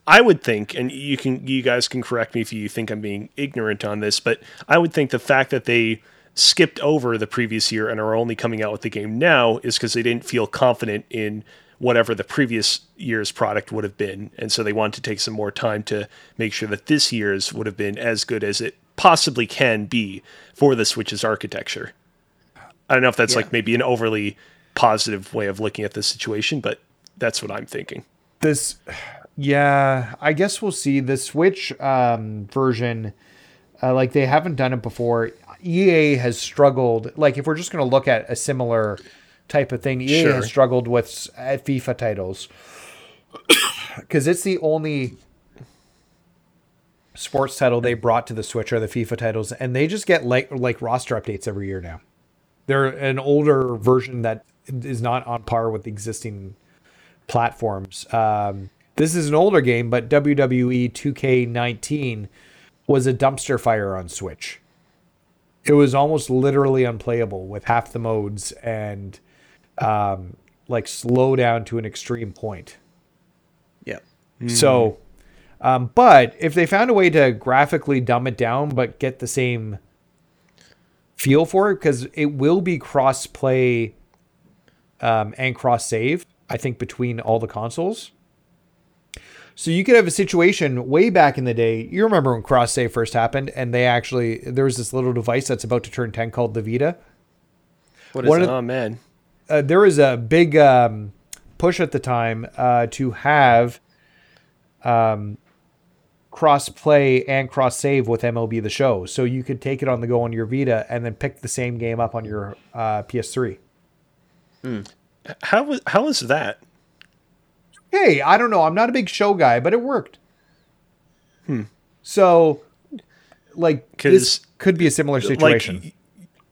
I would think, and you can, you guys can correct me if you think I'm being ignorant on this, but I would think the fact that they skipped over the previous year and are only coming out with the game now is because they didn't feel confident in whatever the previous year's product would have been. And so they wanted to take some more time to make sure that this year's would have been as good as it possibly can be for the Switch's architecture. I don't know if that's yeah. like maybe an overly positive way of looking at the situation, but that's what I'm thinking. This, yeah, I guess we'll see. The Switch um, version, uh, like they haven't done it before. E A has struggled, like if we're just going to look at a similar type of thing, E A sure. has struggled with FIFA titles because it's the only sports title they brought to the Switch are the FIFA titles, and they just get like like roster updates every year now. They're an older version that is not on par with the existing platforms. Um, this is an older game, but W W E two K nineteen was a dumpster fire on Switch. It was almost literally unplayable with half the modes and um, like slow down to an extreme point. Yeah. Mm-hmm. So, um, but if they found a way to graphically dumb it down, but get the same feel for it, because it will be cross play um, and cross save, I think, between all the consoles. So you could have a situation way back in the day. You remember when cross save first happened, and they actually there was this little device that's about to turn ten called the Vita. What is it? Oh man, uh, there was a big um, push at the time uh, to have um, cross play and cross save with M L B The Show, so you could take it on the go on your Vita and then pick the same game up on your uh, P S three. Hmm. How was how is that? Hey, I don't know. I'm not a big show guy, but it worked. Hmm. So, like, this could be a similar situation. Like,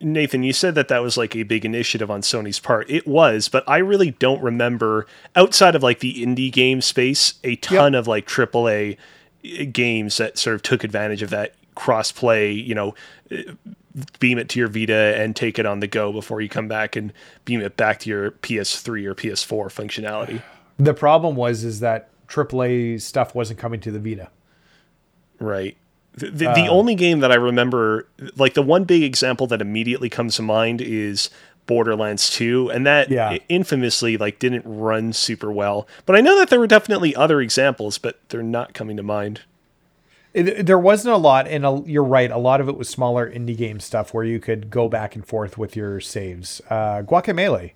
Nathan, you said that that was like a big initiative on Sony's part. It was, but I really don't remember, outside of like the indie game space, a ton yep. of like triple A games that sort of took advantage of that cross-play, you know, beam it to your Vita and take it on the go before you come back and beam it back to your P S three or P S four functionality. The problem was is that triple A stuff wasn't coming to the Vita. Right. The, the, um, the only game that I remember, like the one big example that immediately comes to mind is Borderlands two, and that yeah. infamously like didn't run super well. But I know that there were definitely other examples, but they're not coming to mind. It, there wasn't a lot, and a, you're right. A lot of it was smaller indie game stuff where you could go back and forth with your saves. Uh, Guacamelee,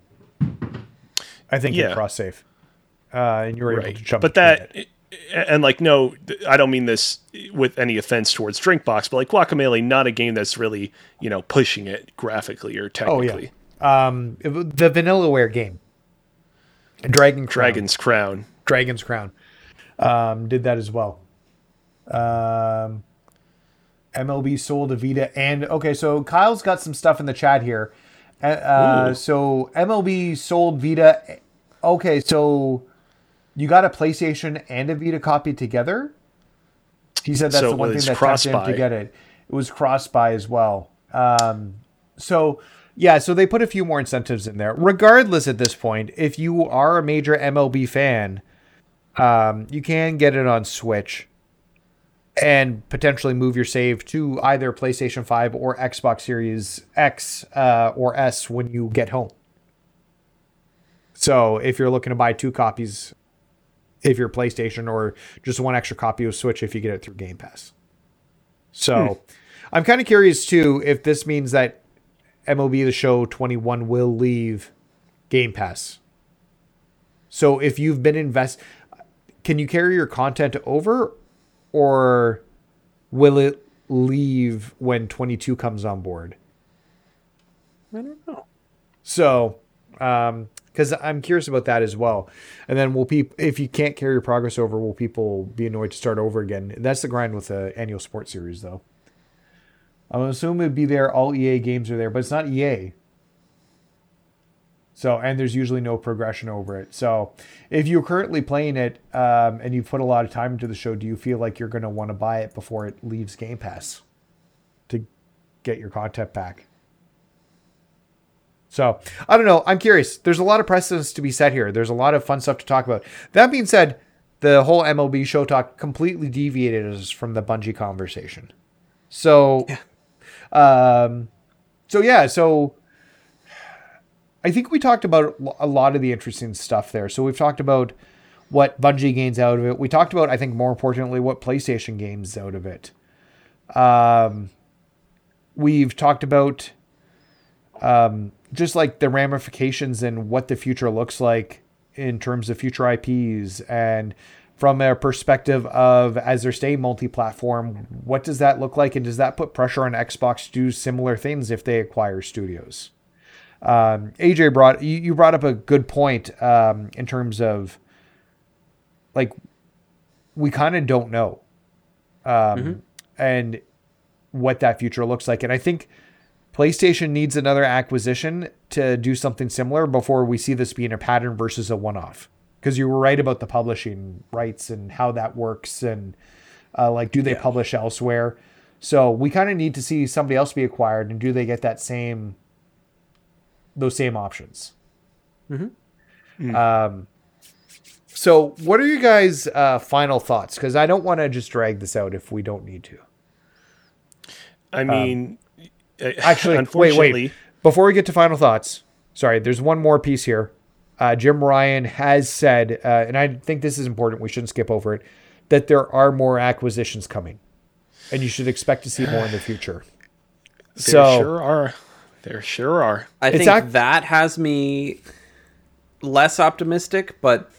I think, yeah. in cross-save. Uh, and you were right. able to jump. But that, it. and like, no, I don't mean this with any offense towards Drinkbox, but like Guacamelee, not a game that's really, you know, pushing it graphically or technically. Oh, yeah. Um, the Vanillaware game. Dragon Crown. Dragon's Crown. Dragon's Crown. Um, did that as well. Um, M L B sold a Vita. And, okay, so Kyle's got some stuff in the chat here. Uh, so M L B sold Vita. Okay, so... You got a PlayStation and a Vita copy together? He said that's so the one thing that tempted him to get it. It was cross-buy as well. Um, so, yeah, so they put a few more incentives in there. Regardless, at this point, if you are a major M L B fan, um, you can get it on Switch. and potentially move your save to either PlayStation five or Xbox Series X uh, or S when you get home. So if you're looking to buy two copies, if you're PlayStation, or just one extra copy of Switch if you get it through Game Pass. So hmm. I'm kind of curious, too, if this means that M L B The Show twenty-one will leave Game Pass. So if you've been invested, can you carry your content over, or will it leave when twenty-two comes on board? I don't know. So, um, because I'm curious about that as well. And then will people, if you can't carry your progress over, will people be annoyed to start over again? That's the grind with the annual sports series, though. I'm assuming it'd be there. All E A games are there, but it's not E A. So, and there's usually no progression over it. So if you're currently playing it um, and you put a lot of time into the show, do you feel like you're going to want to buy it before it leaves Game Pass to get your content back? So I don't know. I'm curious. There's a lot of precedents to be set here. There's a lot of fun stuff to talk about. That being said, the whole M L B show talk completely deviated us from the Bungie conversation. So, yeah. Um, so yeah, so... I think we talked about a lot of the interesting stuff there. So we've talked about what Bungie gains out of it. We talked about, I think, more importantly, what PlayStation gains out of it. Um, we've talked about um, just like the ramifications and what the future looks like in terms of future I Ps. And from a perspective of, as they're staying multi-platform, what does that look like? And does that put pressure on Xbox to do similar things if they acquire studios? Um, A J brought, you, you brought up a good point, um, in terms of like, we kind of don't know, um, mm-hmm. and what that future looks like. And I think PlayStation needs another acquisition to do something similar before we see this being a pattern versus a one-off. Cause you were right about the publishing rights and how that works. And, uh, like, do they yeah. publish elsewhere? So we kind of need to see somebody else be acquired, and do they get that same, those same options. Mm-hmm. Mm. Um, so what are you guys' uh, final thoughts? Because I don't want to just drag this out if we don't need to. I mean, um, actually, unfortunately... wait, wait. Before we get to final thoughts, sorry, there's one more piece here. Uh, Jim Ryan has said, uh, and I think this is important, we shouldn't skip over it, that there are more acquisitions coming, and you should expect to see more in the future. There so, sure are. There sure are. I it's think act- that has me less optimistic, but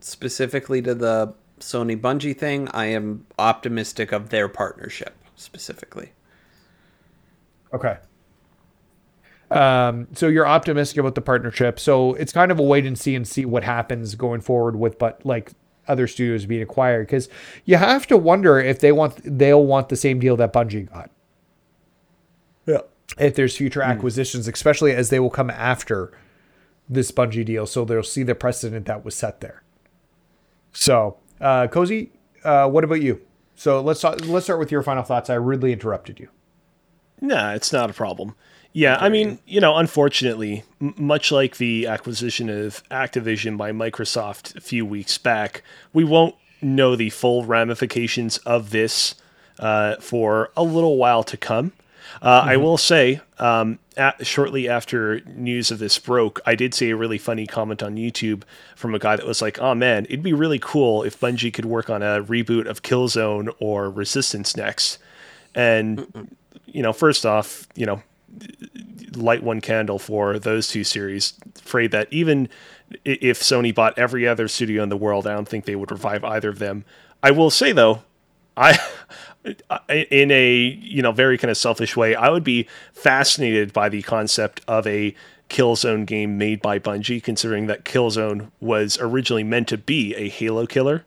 specifically to the Sony Bungie thing, I am optimistic of their partnership specifically. Okay. Um, so you're optimistic about the partnership. So it's kind of a wait and see and see what happens going forward with, but like other studios being acquired, because you have to wonder if they want they'll want the same deal that Bungie got. Yeah. If there's future acquisitions, mm. especially as they will come after this Bungie deal. So they'll see the precedent that was set there. So, uh, Cozy, uh, what about you? So let's start, let's start with your final thoughts. I rudely interrupted you. Nah, it's not a problem. Yeah, I mean, you know, unfortunately, m- much like the acquisition of Activision by Microsoft a few weeks back, we won't know the full ramifications of this uh, for a little while to come. Uh, mm-hmm. I will say, um, at, shortly after news of this broke, I did see a really funny comment on YouTube from a guy that was like, oh man, it'd be really cool if Bungie could work on a reboot of Killzone or Resistance next. And, mm-mm. you know, first off, you know, light one candle for those two series. Afraid that even if Sony bought every other studio in the world, I don't think they would revive either of them. I will say, though, I... in a, you know, very kind of selfish way, I would be fascinated by the concept of a Killzone game made by Bungie, considering that Killzone was originally meant to be a Halo killer.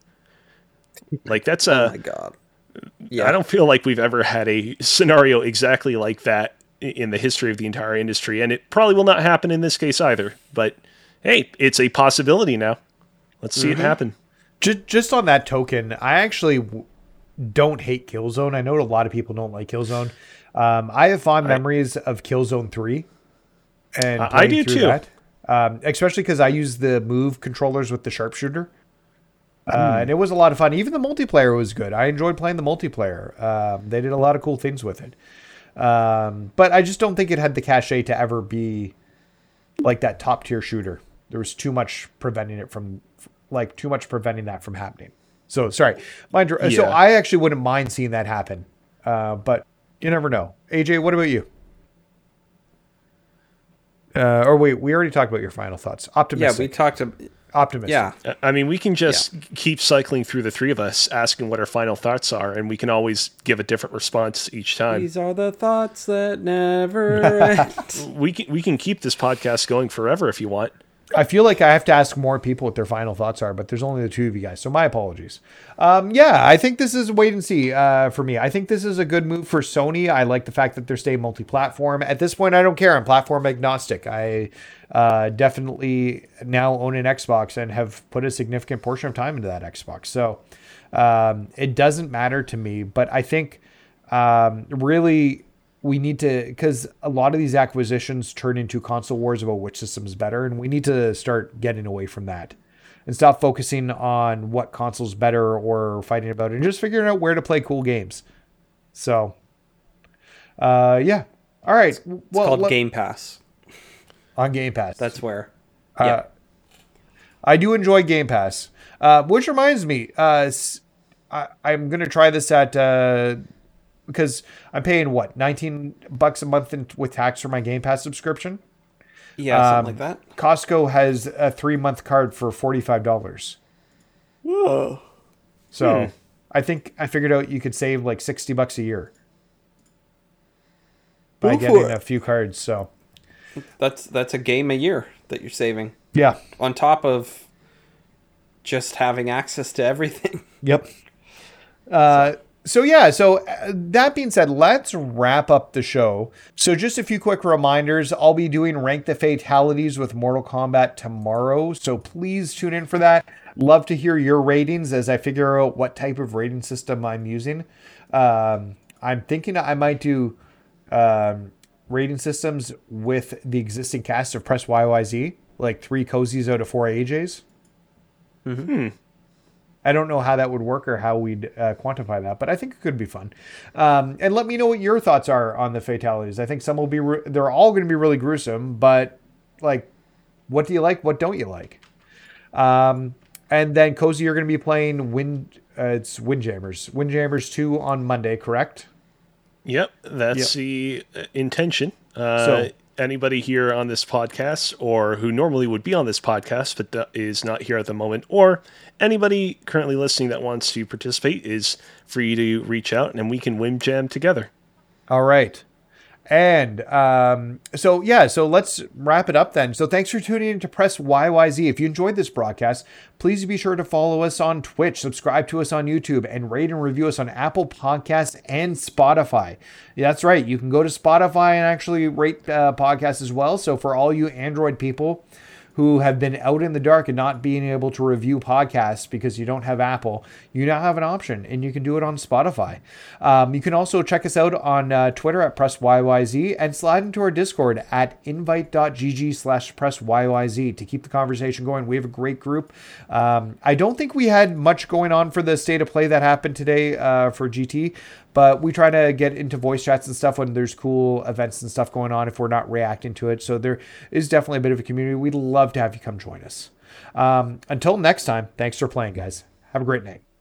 Like, that's a... oh my God. Yeah. I don't feel like we've ever had a scenario exactly like that in the history of the entire industry, and it probably will not happen in this case either. But, hey, it's a possibility now. Let's see mm-hmm. it happen. Just on that token, I actually... don't hate Killzone. I know a lot of people don't like Killzone. Um, I have fond I, memories of Killzone three. And uh, I do too. That. Um, especially because I use the move controllers with the sharpshooter. Uh, mm. And it was a lot of fun. Even the multiplayer was good. I enjoyed playing the multiplayer. Um, they did a lot of cool things with it. Um, but I just don't think it had the cachet to ever be like that top tier shooter. There was too much preventing it from like too much preventing that from happening. So sorry. Mind, yeah. So I actually wouldn't mind seeing that happen. Uh, but you never know. A J, what about you? Uh, or wait, we already talked about your final thoughts. Optimistic. Yeah, we talked about optimistic. Yeah. I mean, we can just yeah. keep cycling through the three of us asking what our final thoughts are, and we can always give a different response each time. These are the thoughts that never end. we can, we can keep this podcast going forever if you want. I feel like I have to ask more people what their final thoughts are, but there's only the two of you guys, so my apologies. Um, yeah, I think this is wait and see uh, for me. I think this is a good move for Sony. I like the fact that they're staying multi-platform. At this point, I don't care. I'm platform agnostic. I uh, definitely now own an Xbox and have put a significant portion of time into that Xbox. So um, it doesn't matter to me, but I think um, really... we need to, because a lot of these acquisitions turn into console wars about which system's better, and we need to start getting away from that and stop focusing on what console's better or fighting about it and just figuring out where to play cool games. So, uh, yeah. All right. It's, it's well, called let, Game Pass. On Game Pass. That's where. Uh, yeah. I do enjoy Game Pass, uh, which reminds me, uh, I, I'm going to try this at... Uh, because I'm paying what nineteen bucks a month in, with tax for my Game Pass subscription. Yeah, um, something like that. Costco has a three month card for forty-five dollars. Whoa! So hmm. I think I figured out you could save like sixty bucks a year by Go getting a few cards. So that's that's a game a year that you're saving. Yeah. On top of just having access to everything. Yep. Uh. So. So yeah, so that being said, let's wrap up the show. So just a few quick reminders. I'll be doing Rank the Fatalities with Mortal Kombat tomorrow, so please tune in for that. Love to hear your ratings as I figure out what type of rating system I'm using. Um, I'm thinking I might do um, rating systems with the existing cast of Press Y Y Z, like three cozies out of four A Js. Mm-hmm. I don't know how that would work or how we'd uh, quantify that, but I think it could be fun. Um, and let me know what your thoughts are on the fatalities. I think some will be, re- they're all going to be really gruesome, but like, what do you like? What don't you like? Um, and then Cozy, you're going to be playing Wind, uh, it's Windjammers, Windjammers two on Monday, correct? Yep. That's yep. the intention. Uh, so. Anybody here on this podcast or who normally would be on this podcast but is not here at the moment, or anybody currently listening that wants to participate is free to reach out and we can whim jam together. All right. And um, so, yeah, so let's wrap it up then. So thanks for tuning in to Press Y Y Z. If you enjoyed this broadcast, please be sure to follow us on Twitch, subscribe to us on YouTube, and rate and review us on Apple Podcasts and Spotify. Yeah, that's right. You can go to Spotify and actually rate uh, podcasts as well. So for all you Android people who have been out in the dark and not being able to review podcasts because you don't have Apple, you now have an option, and you can do it on Spotify. Um, you can also check us out on uh, Twitter at Press Y Y Z and slide into our Discord at invite.gg slash PressYYZ to keep the conversation going. We have a great group. Um, I don't think we had much going on for the state of play that happened today uh, for G T, but we try to get into voice chats and stuff when there's cool events and stuff going on if we're not reacting to it. So there is definitely a bit of a community. We'd love to have you come join us. Um, until next time, thanks for playing, guys. Have a great night.